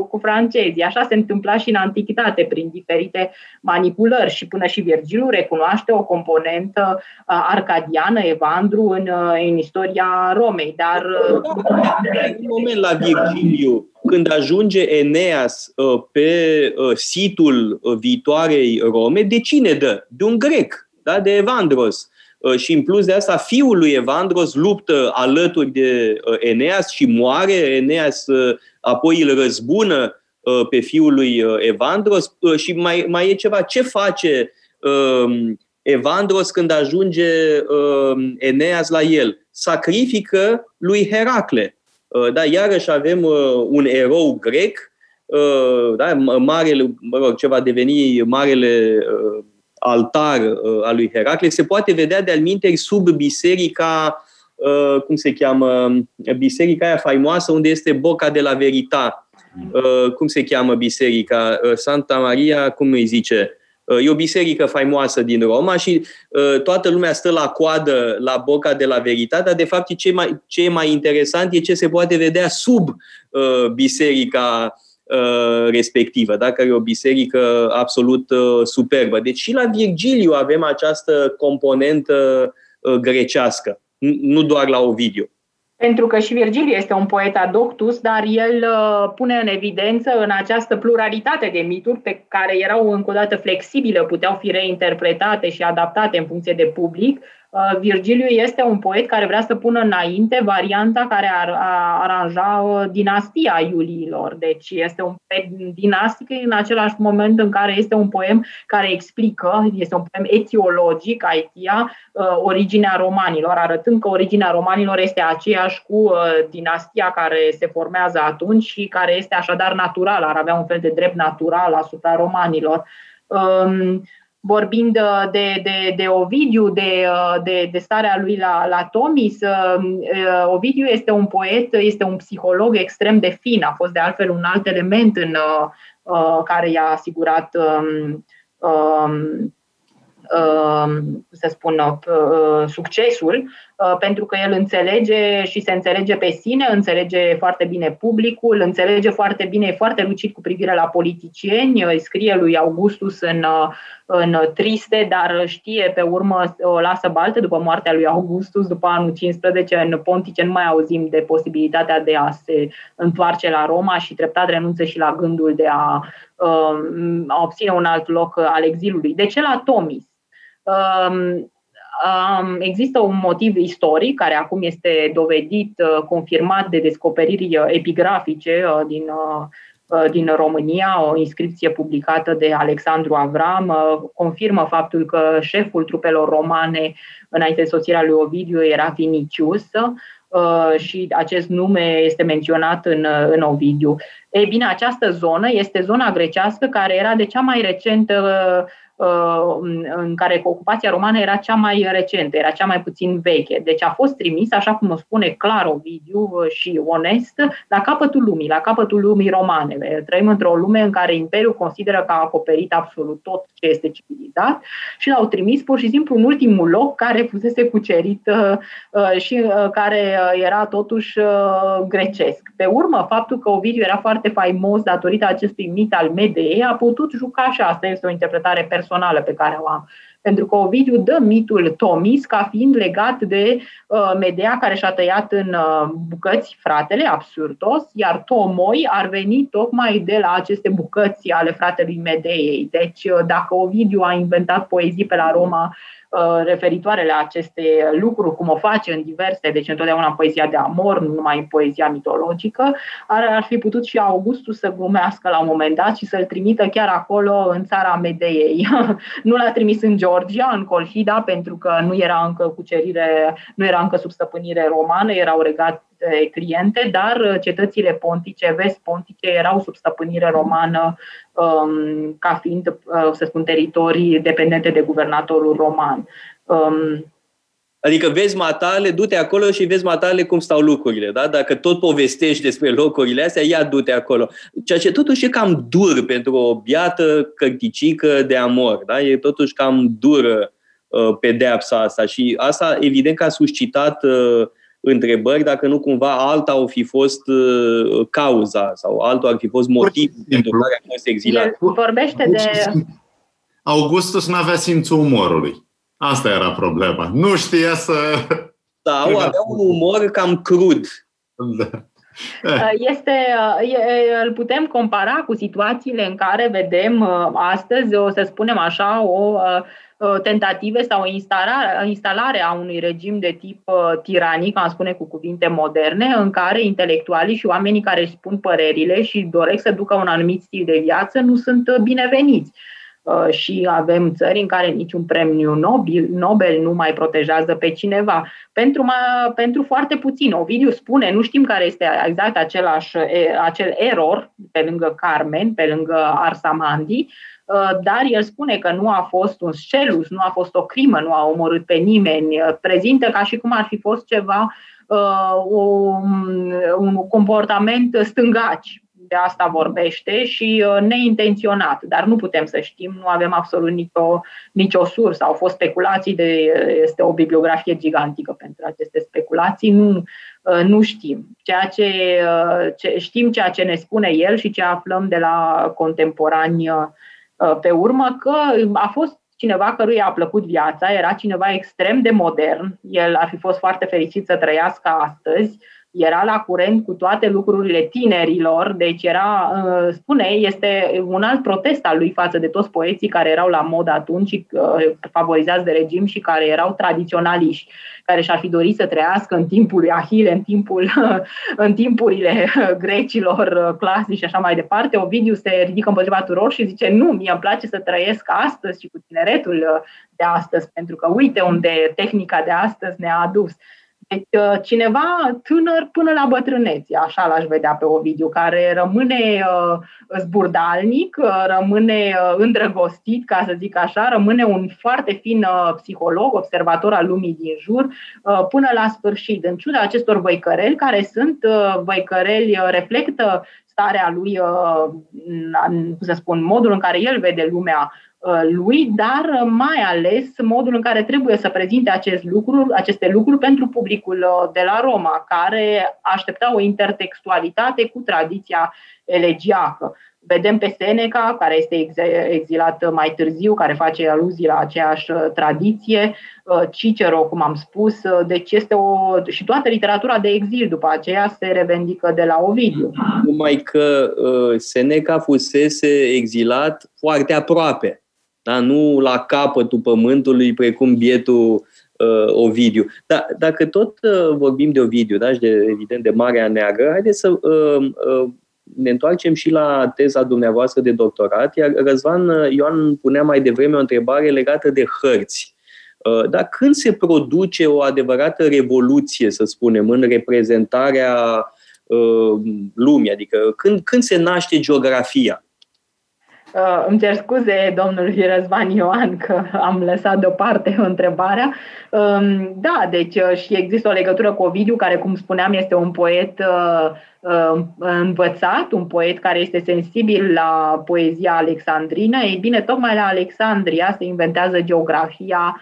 cu francezii. Așa se întâmpla și în antichitate, prin diferite manipulări, și până și Virgiliu recunoaște o componentă arcadiană, Evandru, în istoria Romei. Dar în moment la Virgiliu, când ajunge Eneas pe situl viitoarei Rome, de cine dă? De un grec, da? De Evandros. Și în plus de asta, fiul lui Evandros luptă alături de Eneas și moare. Eneas apoi îl răzbună pe fiul lui Evandros. Și mai e ceva. Ce face Evandros când ajunge Eneas la el? Sacrifică lui Heracle. Da, iarăși avem un erou grec, da, marele, ce va deveni marele altar al lui Heracle. Se poate vedea de-al minteri sub biserica, cum se cheamă, biserica aia faimoasă unde este Boca de la Verità. Cum se cheamă biserica? Santa Maria, cum îi zice? E o biserică faimoasă din Roma și toată lumea stă la coadă la Boca de la Verità, dar de fapt ce e mai interesant e ce se poate vedea sub biserica respectivă, da? Care e o biserică absolut superbă. Deci și la Virgiliu avem această componentă grecească, nu doar la Ovidiu. Pentru că și Virgiliu este un poet ad doctus, dar el pune în evidență în această pluralitate de mituri pe care erau încă o dată flexibile, puteau fi reinterpretate și adaptate în funcție de public. Virgiliu este un poet care vrea să pună înainte varianta care ar aranja dinastia Iuliilor. Deci este un poem dinastic în același moment în care este un poem care explică, este un poem etiologic, aitia, originea romanilor, arătând că originea romanilor este aceeași cu dinastia care se formează atunci și care este așadar naturală, ar avea un fel de drept natural asupra romanilor. Vorbind de Ovidiu, de starea lui la Tomis, Ovidiu este un poet, este un psiholog extrem de fin. A fost de altfel un alt element care i-a asigurat, să spun, succesul, pentru că el înțelege și se înțelege pe sine, înțelege foarte bine publicul, înțelege foarte bine, e foarte lucid cu privire la politicieni, îi scrie lui Augustus în Triste, dar știe pe urmă, o lasă baltă după moartea lui Augustus, după anul 15, în Pontice nu mai auzim de posibilitatea de a se întoarce la Roma și treptat renunță și la gândul de a obține un alt loc al exilului. De ce la Tomis? Există un motiv istoric care acum este dovedit, confirmat de descoperiri epigrafice din România. O inscripție publicată de Alexandru Avram confirmă faptul că șeful trupelor romane înainte de sosirea lui Ovidiu era Vinicius și acest nume este menționat în Ovidiu. Ei bine, această zonă este zona grecească care era de cea mai recentă, în care ocupația romană era cea mai recentă, era cea mai puțin veche. Deci a fost trimis, așa cum o spune clar Ovidiu și onest, la capătul lumii, la capătul lumii romane. Trăim într-o lume în care Imperiul consideră că a acoperit absolut tot ce este civilizat și l-au trimis pur și simplu în ultimul loc care fusese cucerit și care era totuși grecesc. Pe urmă, faptul că Ovidiu era foarte faimos datorită acestui mit al Medei a putut juca, și asta este o interpretare personală pe care o am. Pentru că Ovidiu dă mitul Tomis ca fiind legat de Medea, care și-a tăiat în bucăți fratele, Absurtos, iar Tomoi ar veni tocmai de la aceste bucăți ale fratelui Medeei. Deci dacă Ovidiu a inventat poezii pe la Roma referitoare la aceste lucruri, cum o face în diverse, deci întotdeauna în poezia de amor, nu numai în poezia mitologică, ar fi putut și Augustus să glumească la un moment dat și să-l trimită chiar acolo, în țara Medeiei. Nu l-a trimis în Georgia, în Colhida, pentru că nu era încă cucerire, nu era încă sub stăpânire romană, erau regat cliente, dar cetățile pontice, vest-pontice, erau sub stăpânire romană ca fiind, să spun, teritorii dependente de guvernatorul roman. Adică vezi matale, du-te acolo și vezi matale cum stau lucrurile, da? Dacă tot povestești despre locurile astea, ia du-te acolo. Ceea ce totuși e cam dur pentru o biată cărticică de amor, da? E totuși cam dură pedeapsa asta și asta evident că a suscitat întrebări dacă nu cumva alta o fi fost cauza sau altul ar fi fost motiv pentru care a fost exilat. Vorbește de... Augustus n-avea simțul umorului. Asta era problema. Nu știa să... Da, avea un umor cam crud. Da. Îl putem compara cu situațiile în care vedem astăzi, o să spunem așa, o tentative sau instalare a unui regim de tip tiranic, am spune cu cuvinte moderne, în care intelectualii și oamenii care își spun părerile și doresc să ducă un anumit stil de viață nu sunt bineveniți. Și avem țări în care niciun premiu Nobel nu mai protejează pe cineva. Pentru foarte puțin. Ovidiu spune, nu știm care este exact acel error, pe lângă Carmen, pe lângă Arsamandi, dar el spune că nu a fost un scelus, nu a fost o crimă, nu a omorât pe nimeni. Prezintă ca și cum ar fi fost ceva, un comportament stângaci. De asta vorbește și neintenționat, dar nu putem să știm, nu avem absolut nicio sursă. Au fost speculații, este o bibliografie gigantică pentru aceste speculații, nu știm. Știm ceea ce ne spune el și ce aflăm de la contemporani pe urmă, că a fost cineva căruia a plăcut viața, era cineva extrem de modern, el ar fi fost foarte fericit să trăiască astăzi, era la curent cu toate lucrurile tinerilor, deci era, spune, este un alt protest al lui față de toți poeții care erau la mod atunci și favorizați de regim și care erau tradiționaliști, care și-ar fi dorit să trăiască în timpul lui Achille, în timpurile grecilor clasici și așa mai departe. Ovidiu se ridică împotriva tuturor și zice, nu, mie îmi place să trăiesc astăzi și cu tineretul de astăzi, pentru că uite unde tehnica de astăzi ne-a adus. Deci cineva tânăr până la bătrânețe, așa l-aș vedea pe Ovidiu, care rămâne zburdalnic, rămâne îndrăgostit, ca să zic așa, rămâne un foarte fin psiholog, observator al lumii din jur, până la sfârșit. În ciuda acestor văicăreli, care sunt văicăreli, reflectă starea lui, cum să spun, modul în care el vede lumea lui, dar mai ales modul în care trebuie să prezinte aceste lucruri pentru publicul de la Roma, care aștepta o intertextualitate cu tradiția elegiacă. Vedem pe Seneca, care este exilat mai târziu, care face aluzii la aceeași tradiție, Cicero, cum am spus, deci și toată literatura de exil după aceea se revendică de la Ovidiu. Numai că Seneca fusese exilat foarte aproape, da? Nu la capătul pământului precum bietul Ovidiu. Da, dacă tot vorbim de Ovidiu, da? Și evident de Marea Neagră, haideți să... ne întoarcem și la teza dumneavoastră de doctorat, iar Răzvan Ioan punea mai devreme o întrebare legată de hărți. Dar când se produce o adevărată revoluție, să spunem, în reprezentarea lumii? Adică când se naște geografia? Îmi cer scuze, domnul Răzvan Ioan, că am lăsat deoparte întrebarea. Da, deci și există o legătură cu Ovidiu, care, cum spuneam, este un poet învățat, un poet care este sensibil la poezia alexandrină. Ei bine, tocmai la Alexandria se inventează geografia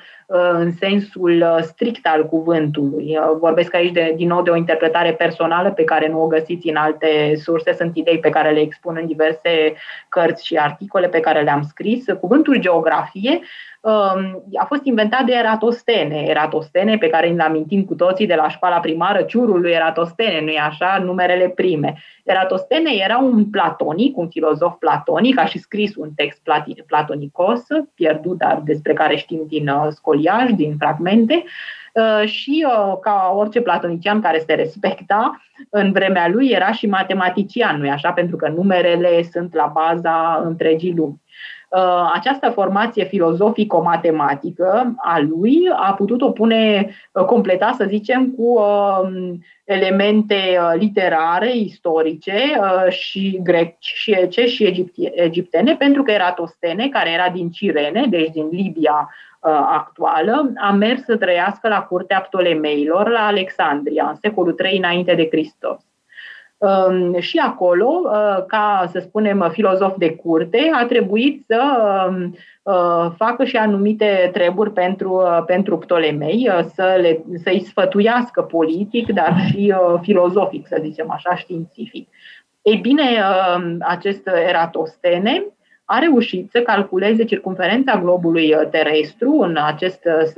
în sensul strict al cuvântului. Vorbesc aici din nou de o interpretare personală pe care nu o găsiți în alte surse. Sunt idei pe care le expun în diverse cărți și articole pe care le-am scris. Cuvântul geografie a fost inventat de Eratostene. Eratostene, pe care îl amintim cu toții de la școala primară, ciurul lui Eratostene, nu-i așa, numerele prime. Eratostene era un platonic, un filozof platonic, a și scris un text platonicos, pierdut, dar despre care știm din scoliaj, din fragmente, și ca orice platonician care se respecta, în vremea lui era și matematician, nu-i așa, pentru că numerele sunt la baza întregii lumi. Această formație filozofico-matematică a lui a putut-o completa, să zicem, cu elemente literare, istorice și greci și egiptene, pentru că Eratostene, care era din Cirene, deci din Libia actuală, a mers să trăiască la curtea Ptolemeilor, la Alexandria, în secolul III înainte de Hristos. Și acolo, ca să spunem filozof de curte, a trebuit să facă și anumite treburi pentru Ptolemei, să-i sfătuiască politic, dar și filozofic, să zicem așa, științific. Ei bine, acest Eratostene a reușit să calculeze circumferența globului terestru în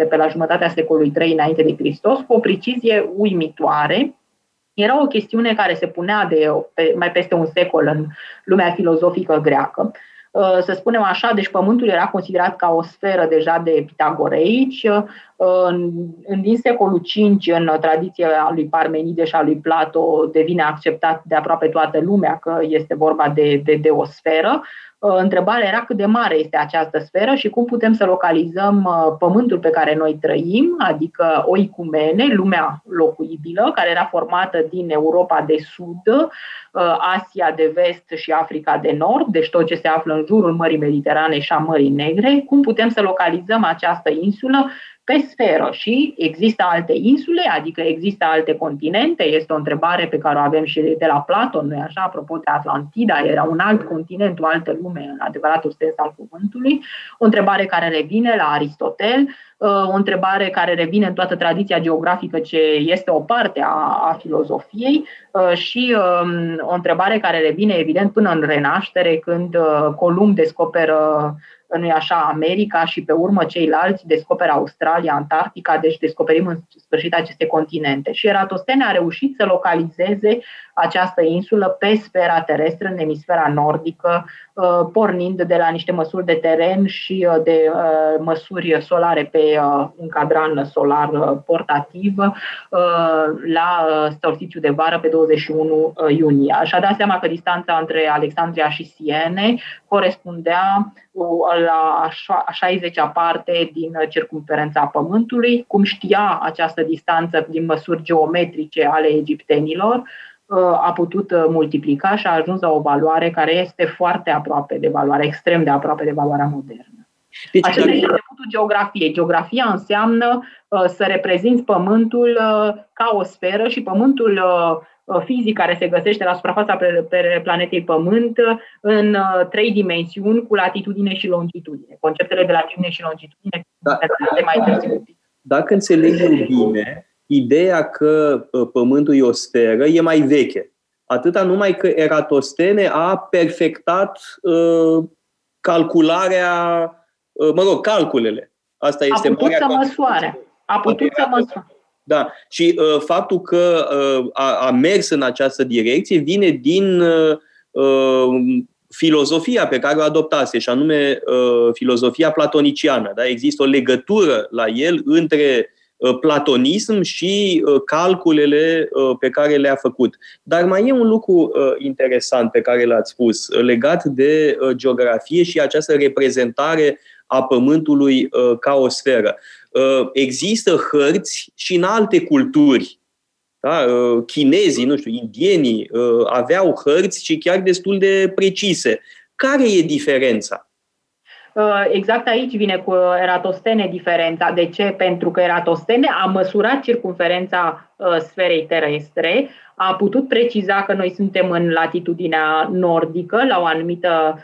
pe la jumătatea secolului III înainte de Hristos cu o precizie uimitoare. Era o chestiune care se punea de mai peste un secol în lumea filozofică greacă. Să spunem așa, deci Pământul era considerat ca o sferă deja de pitagoreici. Din secolul V, în tradiția lui Parmenide și a lui Plato, devine acceptat de aproape toată lumea că este vorba de o sferă. Întrebarea era cât de mare este această sferă și cum putem să localizăm pământul pe care noi trăim, adică oicumene, lumea locuibilă, care era formată din Europa de Sud, Asia de Vest și Africa de Nord, deci tot ce se află în jurul Mării Mediterane și a Mării Negre, cum putem să localizăm această insulă pe sferă. Și există alte insule, adică există alte continente, este o întrebare pe care o avem și de la Platon, nu-i așa, apropo de Atlantida, era un alt continent, o altă lume, în adevăratul sens al cuvântului, o întrebare care revine la Aristotel, o întrebare care revine în toată tradiția geografică ce este o parte a filozofiei și o întrebare care revine, evident, până în Renaștere, când Columb descoperă, nu-i așa, America și pe urmă ceilalți descoperă Australia, Antarctica, deci descoperim în sfârșit aceste continente. Și Eratostene a reușit să localizeze această insulă pe sfera terestră, în emisfera nordică, pornind de la niște măsuri de teren și de măsuri solare pe un cadran solar portativ la solstițiul de vară pe 21 iunie. Și a dat seama că distanța între Alexandria și Siene corespundea la 60-a parte din circumferența Pământului, cum știa această distanță din măsuri geometrice ale egiptenilor, a putut multiplica și a ajuns la o valoare care este foarte aproape de valoare, extrem de aproape de valoarea modernă. Deci, acesta este debutul geografiei. Geografia înseamnă să reprezinți Pământul ca o sferă și Pământul fizic care se găsește la suprafața planetei Pământ în trei dimensiuni cu latitudine și longitudine. Conceptele de latitudine și longitudine sunt mai târziu. Dacă înțeleg eu bine, ideea că Pământul e o sferă e mai veche. Atâta numai că Eratostene a perfectat calculele. Asta este marea măsoare. A putut să măsoare. Da. Și faptul că a mers în această direcție vine din filozofia pe care o adoptase, și anume filozofia platoniciană. Da? Există o legătură la el între platonism și calculele pe care le-a făcut. Dar mai e un lucru interesant pe care l-ați spus, legat de geografie și această reprezentare a Pământului ca o sferă. Există hărți și în alte culturi. Da? Chinezii, indienii aveau hărți și chiar destul de precise. Care e diferența? Exact aici vine cu Eratostene diferența. De ce? Pentru că Eratostene a măsurat circumferența sferei terestre, a putut preciza că noi suntem în latitudinea nordică, la o anumită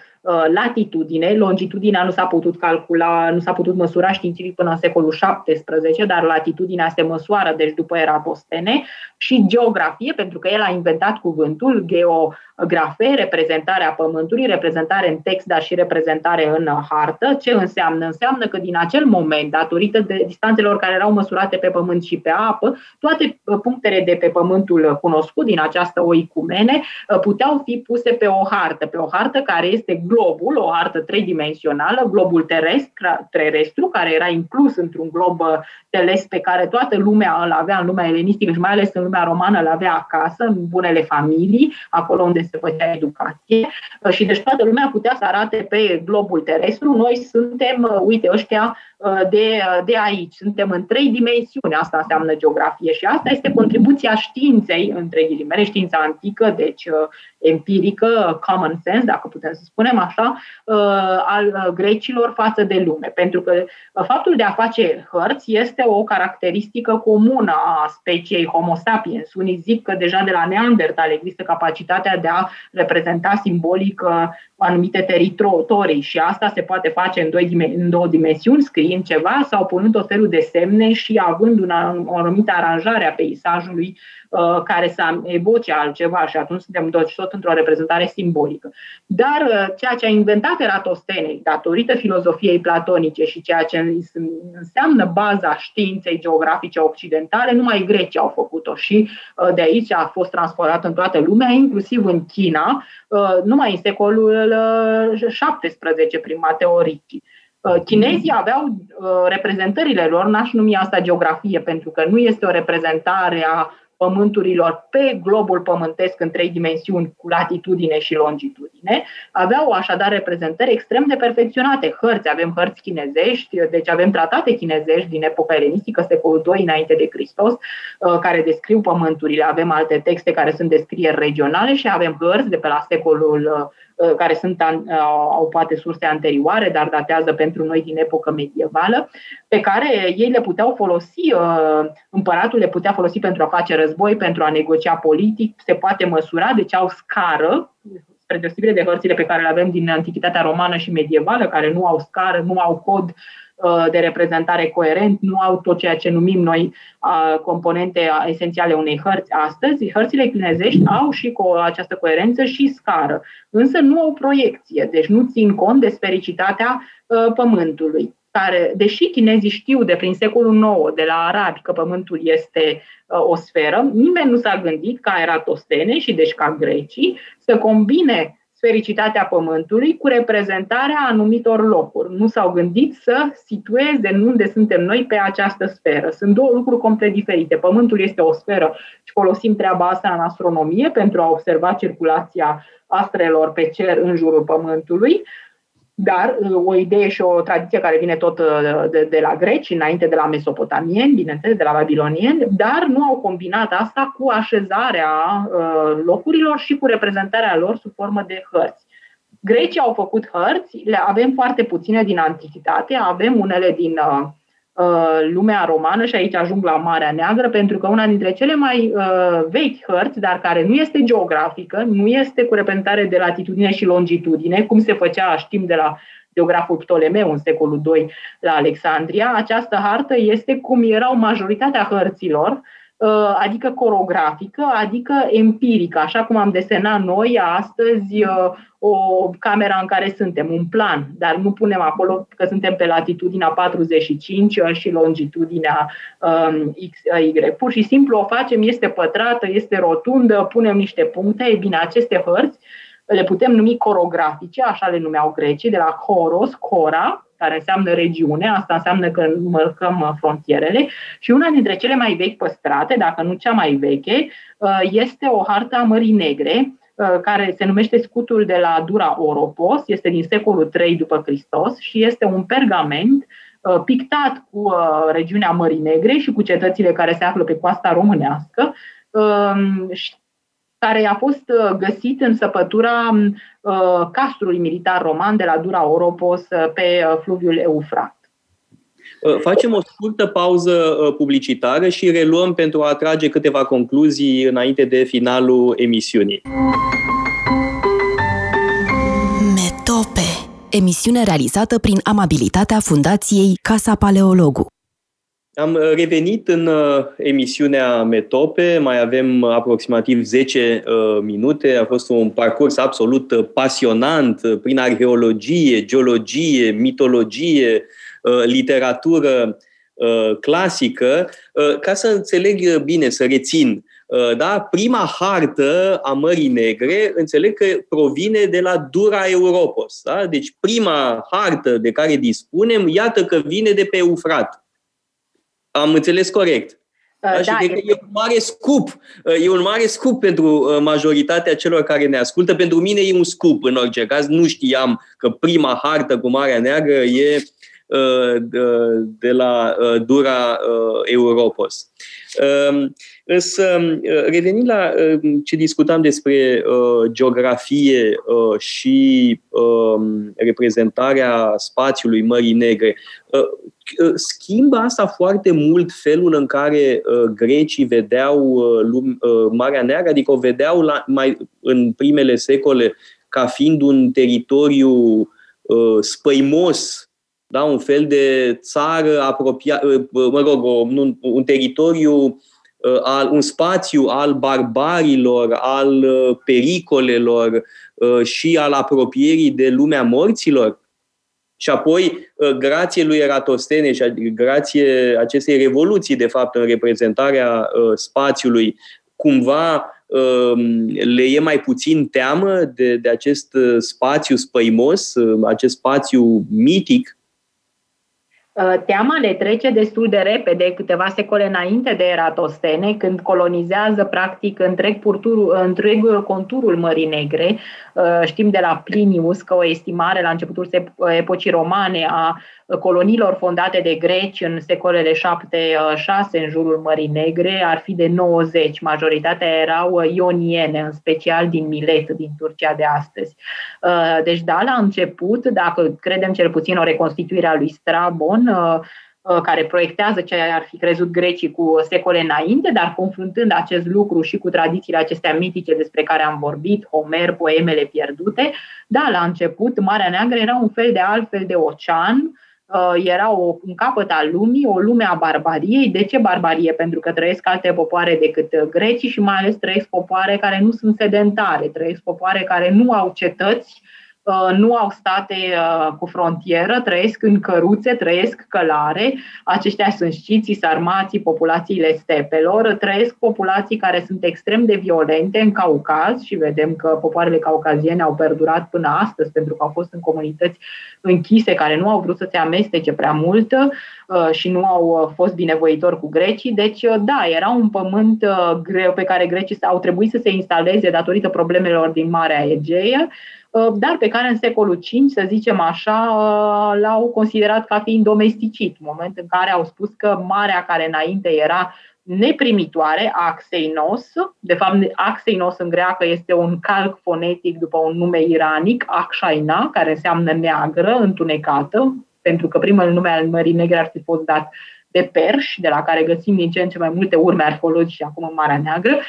latitudine. Longitudinea nu s-a putut calcula, nu s-a putut măsura științific până în secolul 17, dar latitudinea se măsoară, deci după Eratostene, și geografie, pentru că el a inventat cuvântul geografe, reprezentarea pământului, reprezentare în text, dar și reprezentare în hartă. Ce înseamnă? Înseamnă că din acel moment, datorită de distanțelor care erau măsurate pe pământ și pe apă, toate punctele de pe pământul cunoscut din această oicumene puteau fi puse pe o hartă care este globul, o hartă tridimensională, globul terestru, care era inclus într-un glob telesc pe care toată lumea îl avea în lumea elenistică și mai ales în lumea romană îl avea acasă, în bunele familii, acolo unde se făcea educație. Și deci toată lumea putea să arate pe globul terestru: noi suntem, uite, ăștia de aici, suntem în trei dimensiuni, asta înseamnă geografie și asta este contribuția științei, între ghilimele, știința antică, deci empirică, common sense, dacă putem să spunem așa, al grecilor față de lume. Pentru că faptul de a face hărți este o caracteristică comună a speciei Homo sapiens. Unii zic că deja de la Neandertal există capacitatea de a reprezenta simbolic anumite teritorii și asta se poate face în două dimensiuni, scriind ceva sau punând tot felul de semne și având o anumită aranjare a peisajului care să evoce altceva, și atunci suntem tot într-o reprezentare simbolică. Dar ceea ce a inventat Eratostene, datorită filozofiei platonice și ceea ce înseamnă baza științei geografice occidentale, numai grecii au făcut-o și de aici a fost transformată în toată lumea, inclusiv în China, numai în secolul 17 prin Matheoricii. Chinezii aveau reprezentările lor, n-aș numi asta geografie, pentru că nu este o reprezentare a pământurilor pe globul pământesc în trei dimensiuni cu latitudine și longitudine. Aveau așadar reprezentări extrem de perfecționate. Hărți, avem hărți chinezești, deci avem tratate chinezești din epoca elenistică, secolul II înainte de Hristos, care descriu pământurile. Avem alte texte care sunt descrieri regionale și avem hărți de pe la secolul care au poate surse anterioare, dar datează pentru noi din epocă medievală, pe care ei le puteau folosi, împăratul le putea folosi pentru a face război, pentru a negocia politic, se poate măsura, deci au scară, spre deosebire de hărțile pe care le avem din Antichitatea Romană și medievală, care nu au scară, nu au cod de reprezentare coerent, nu au tot ceea ce numim noi componente esențiale unei hărți astăzi. Hărțile chinezești au și cu această coerență și scară, însă nu au proiecție, deci nu țin cont de sfericitatea pământului, care, deși chinezii știu de prin secolul IX, de la arabi, că pământul este o sferă, nimeni nu s-a gândit ca Eratostene și deci ca grecii să combine sfericitatea pământului cu reprezentarea anumitor locuri. Nu s-au gândit să situeze în unde suntem noi pe această sferă. Sunt două lucruri complet diferite. Pământul este o sferă și folosim treaba asta în astronomie pentru a observa circulația astrelor pe cer în jurul pământului. Dar o idee și o tradiție care vine tot de la greci, înainte de la mesopotamieni, bineînțeles, de la babilonieni, dar nu au combinat asta cu așezarea locurilor și cu reprezentarea lor sub formă de hărți. Grecii au făcut hărți, le avem foarte puține din antichitate, avem unele din lumea romană și aici ajung la Marea Neagră, pentru că una dintre cele mai vechi hărți, dar care nu este geografică, nu este cu reprezentare de latitudine și longitudine, cum se făcea, știm, de la geograful Ptolemeu în secolul II la Alexandria, această hartă este cum erau majoritatea hărților, adică corografică, adică empirică, așa cum am desenat noi astăzi o cameră în care suntem, un plan, dar nu punem acolo că suntem pe latitudinea 45 și longitudinea XY. Pur și simplu o facem, este pătrată, este rotundă, punem niște puncte. E bine, aceste hărți le putem numi corografice, așa le numeau grecii, de la coros, cora, care înseamnă regiune, asta înseamnă că marcăm frontierele, și una dintre cele mai vechi păstrate, dacă nu cea mai veche, este o hartă a Mării Negre, care se numește scutul de la Dura Oropos, este din secolul III după Hristos și este un pergament pictat cu regiunea Mării Negre și cu cetățile care se află pe coasta românească, care a fost găsit în săpătura castrului militar roman de la Dura Oropos pe fluviul Eufrat. Facem o scurtă pauză publicitară și reluăm pentru a atrage câteva concluzii înainte de finalul emisiunii. Metope. Emisiune realizată prin amabilitatea Fundației Casa Paleologu. Am revenit în emisiunea Metope, mai avem aproximativ 10 minute. A fost un parcurs absolut pasionant prin arheologie, geologie, mitologie, literatură clasică. Ca să înțeleg bine, să rețin, da, prima hartă a Mării Negre, înțeleg că provine de la Dura Europos. Da? Deci prima hartă de care dispunem, iată că vine de pe Eufrat. Am înțeles corect. Da, și cred că e un mare scup. E un mare scup pentru majoritatea celor care ne ascultă. Pentru mine e un scup în orice caz. Nu știam că prima hartă cu Marea Neagră e de la Dura Europos. Însă, revenind la ce discutam despre geografie și reprezentarea spațiului Mării Negre, schimbă asta foarte mult felul în care grecii vedeau Marea Neagră, adică o vedeau în primele secole ca fiind un teritoriu spăimos, da, un fel de țară apropiată, un teritoriu, un spațiu al barbarilor, al pericolelor și al apropierii de lumea morților. Și apoi, grație lui Eratostene și grație acestei revoluții, de fapt, în reprezentarea spațiului, cumva le e mai puțin teamă de acest spațiu spăimos, acest spațiu mitic. Teama le trece destul de repede, câteva secole înainte de Eratostene, când colonizează practic întreg conturul Mării Negre. Știm de la Plinius că o estimare la începutul epocii romane a coloniilor fondate de greci în secolele 7-6 în jurul Mării Negre ar fi de 90. Majoritatea erau ioniene, în special din Milet, din Turcia de astăzi. Deci da, la început, dacă credem cel puțin o reconstituire a lui Strabon, care proiectează ce ar fi crezut grecii cu secole înainte, dar confruntând acest lucru și cu tradițiile acestea mitice despre care am vorbit, Homer, poemele pierdute, da, la început Marea Neagră era un fel de altfel de ocean, era un capăt al lumii, o lume a barbariei. De ce barbarie? Pentru că trăiesc alte popoare decât grecii și mai ales trăiesc popoare care nu sunt sedentare, trăiesc popoare care nu au cetăți, nu au state cu frontieră, trăiesc în căruțe, trăiesc călare. Aceștia sunt sciții, sarmații, populațiile stepelor, trăiesc populații care sunt extrem de violente în Caucaz și vedem că popoarele caucaziene au perdurat până astăzi pentru că au fost în comunități închise care nu au vrut să se amestece prea mult și nu au fost binevoitori cu grecii. Deci, da, era un pământ greu pe care grecii au trebuit să se instaleze datorită problemelor din Marea Egee, dar pe care în secolul V, să zicem așa, l-au considerat ca fiind domesticit, în momentul în care au spus că marea care înainte era neprimitoare, Axeinos, de fapt Axeinos în greacă este un calc fonetic după un nume iranic, Akshaina, care înseamnă neagră, întunecată, pentru că primul nume al Mării Negre ar fi fost dat de perși, de la care găsim din ce în ce mai multe urme arheologice acum în Marea Neagră.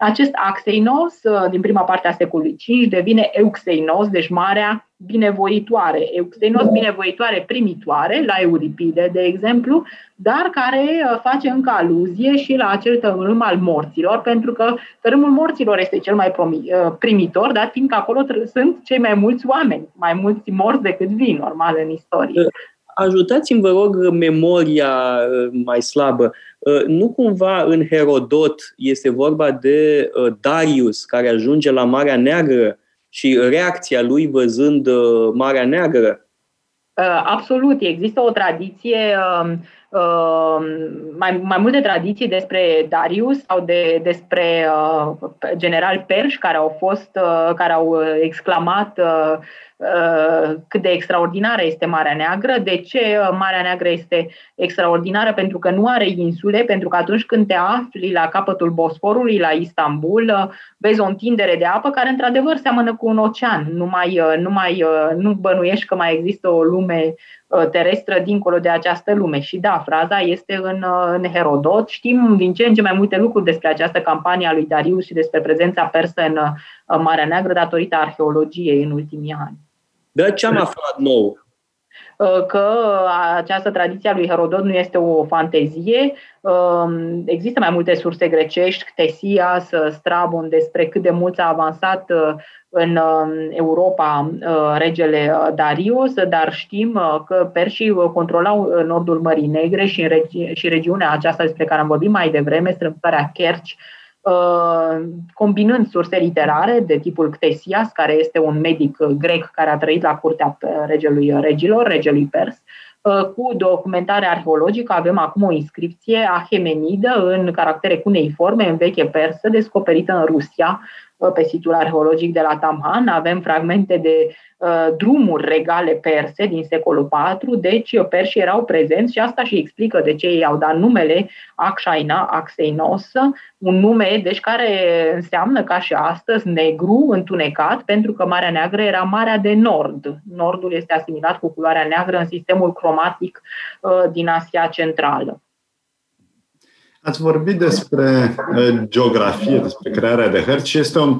Acest Axeinos, din prima parte a secolului V, devine Euxeinos, deci marea binevoitoare. Euxeinos binevoitoare primitoare, la Euripide, de exemplu, dar care face încă aluzie și la acel tărâm al morților, pentru că tărâmul morților este cel mai primitor, dar fiindcă acolo sunt cei mai mulți oameni, mai mulți morți decât vii, normal, în istorie. Ajutați-mi, vă rog, memoria mai slabă. Nu cumva în Herodot este vorba de Darius, care ajunge la Marea Neagră și reacția lui văzând Marea Neagră? Absolut. Există o tradiție mai multe tradiții despre Darius sau despre generali perși care au exclamat cât de extraordinară este Marea Neagră. De ce Marea Neagră este extraordinară? Pentru că nu are insule, pentru că atunci când te afli la capătul Bosforului, la Istanbul, vezi o întindere de apă care într-adevăr seamănă cu un ocean. Nu bănuiești că mai există o lume terestră dincolo de această lume. Și da, fraza este în Herodot. Știm din ce în ce mai multe lucruri despre această campanie a lui Darius și despre prezența persă în Marea Neagră datorită arheologiei în ultimii ani. Dar ce am aflat nou? Că această tradiție a lui Herodot nu este o fantezie. Există mai multe surse grecești, Ctesias, Strabon, despre cât de mult s-a avansat în Europa regele Darius, dar știm că perșii controlau nordul Mării Negre și regiunea aceasta despre care am vorbit mai devreme, Strâmtoarea Kerch, combinând surse literare de tipul Ctesias, care este un medic grec care a trăit la curtea regelui pers, cu documentare arheologică. Avem acum o inscripție ahemenidă în caractere cuneiforme, în veche persă, descoperită în Rusia, pe situl arheologic de la Tamhan. Avem fragmente de drumuri regale perse din secolul IV, deci perșii erau prezenți și asta și explică de ce ei au dat numele Axeinos, un nume deci care înseamnă ca și astăzi negru, întunecat, pentru că Marea Neagră era Marea de Nord. Nordul este asimilat cu culoarea neagră în sistemul cromatic din Asia Centrală. Ați vorbit despre geografie, despre crearea de hărți și este o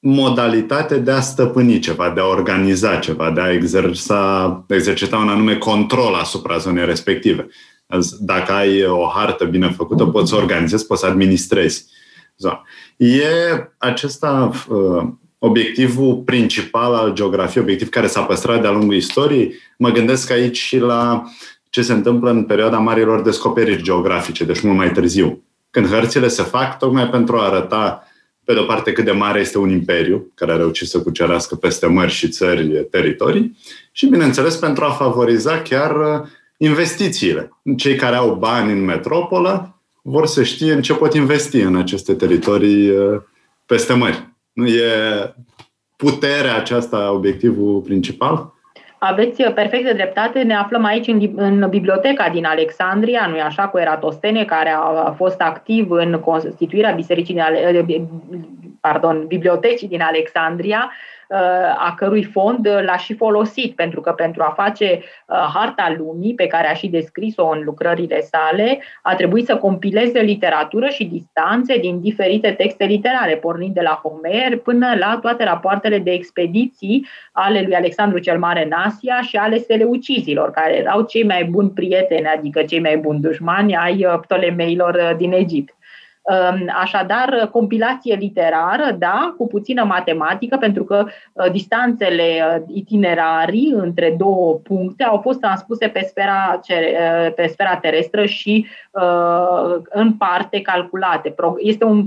modalitate de a stăpâni ceva, de a organiza ceva, de a exercita un anume control asupra zonei respective. Dacă ai o hartă bine făcută, poți să organizezi, poți să administrezi zona. E acesta obiectivul principal al geografiei, obiectiv care s-a păstrat de-a lungul istoriei. Mă gândesc aici și la ce se întâmplă în perioada marilor descoperiri geografice, deci mult mai târziu, când hărțile se fac tocmai pentru a arăta, pe de-o parte, cât de mare este un imperiu, care a reușit să cucerească peste mări și țări, teritorii, și, bineînțeles, pentru a favoriza chiar investițiile. Cei care au bani în metropolă vor să știe în ce pot investi în aceste teritorii peste mări. Nu e puterea aceasta obiectivul principal? Aveți perfectă dreptate, ne aflăm aici în biblioteca din Alexandria, nu-i așa, cu Eratostene, care a fost activ în constituirea bibliotecii din Alexandria, a cărui fond l-a și folosit, pentru că pentru a face harta lumii, pe care a și descris-o în lucrările sale, a trebuit să compileze literatură și distanțe din diferite texte literare, pornind de la Homer până la toate rapoartele de expediții ale lui Alexandru cel Mare în Asia și ale seleucizilor, care erau cei mai buni prieteni, adică cei mai buni dușmani ai Ptolemeilor din Egipt. Așadar, compilație literară, da, cu puțină matematică, pentru că distanțele itinerarii între două puncte au fost transpuse pe sfera terestră și în parte calculate. Este un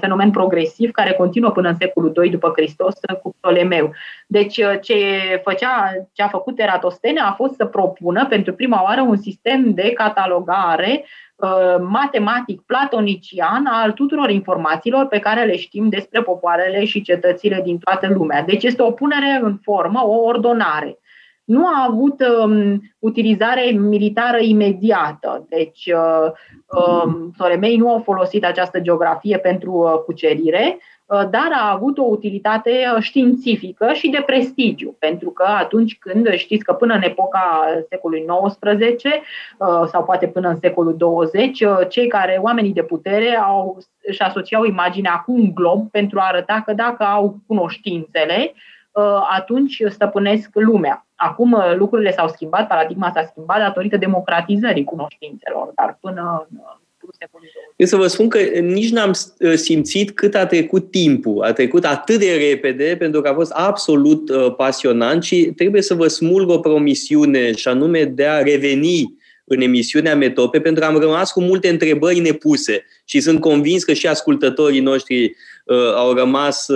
fenomen progresiv care continuă până în secolul II după Hristos cu Ptolemeu. Deci ce a făcut Eratostene a fost să propună pentru prima oară un sistem de catalogare matematic platonician al tuturor informațiilor pe care le știm despre popoarele și cetățile din toată lumea. Deci este o punere în formă, o ordonare. Nu a avut utilizare militară imediată, deci Ptolemei nu au folosit această geografie pentru cucerire, dar a avut o utilitate științifică și de prestigiu, pentru că atunci când, știți că până în epoca secolului XIX sau poate până în secolul XX, oamenii de putere își asociau imaginea cu un glob pentru a arăta că dacă au cunoștințele, atunci stăpânesc lumea. Acum lucrurile s-au schimbat, paradigma s-a schimbat datorită democratizării cunoștințelor, dar până eu să vă spun că nici n-am simțit cât a trecut timpul. A trecut atât de repede, pentru că a fost absolut pasionant și trebuie să vă smulg o promisiune, și anume de a reveni în emisiunea Metope, pentru că am rămas cu multe întrebări nepuse și sunt convins că și ascultătorii noștri au rămas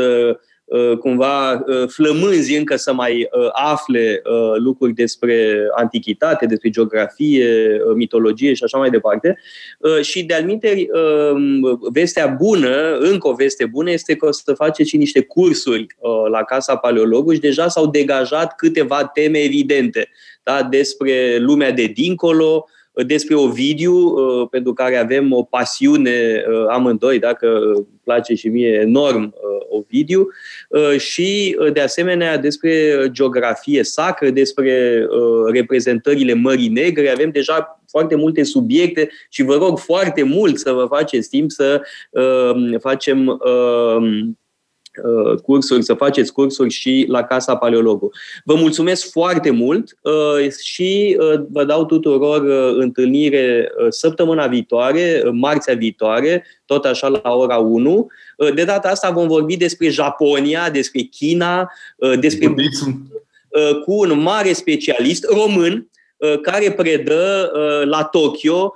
cumva flămânzi încă să mai afle lucruri despre antichitate, despre geografie, mitologie și așa mai departe. Și de-al minteri, vestea bună, încă o veste bună, este că o să faceți niște cursuri la Casa Paleologului și deja s-au degajat câteva teme evidente, da? Despre lumea de dincolo, despre Ovidiu, pentru care avem o pasiune amândoi, dacă place și mie enorm Ovidiu, și de asemenea despre geografie sacră, despre reprezentările Mării Negre. Avem deja foarte multe subiecte și vă rog foarte mult să vă faceți timp să facem cursuri, să faceți cursuri și la Casa Paleologului. Vă mulțumesc foarte mult și vă dau tuturor întâlnire săptămâna viitoare, marțea viitoare, tot așa la ora 1. De data asta vom vorbi despre Japonia, despre China, despre cu un mare specialist român care predă la Tokyo.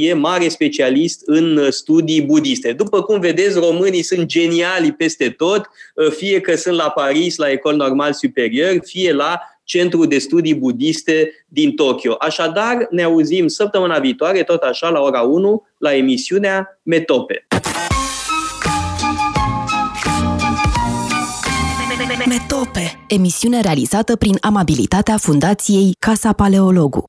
E mare specialist în studii budiste. După cum vedeți, românii sunt geniali peste tot, fie că sunt la Paris, la Ecole Normale Superior, fie la Centrul de Studii Budiste din Tokyo. Așadar, ne auzim săptămâna viitoare, tot așa, la ora 1, la emisiunea Metope. Metope, emisiune realizată prin amabilitatea Fundației Casa Paleologu.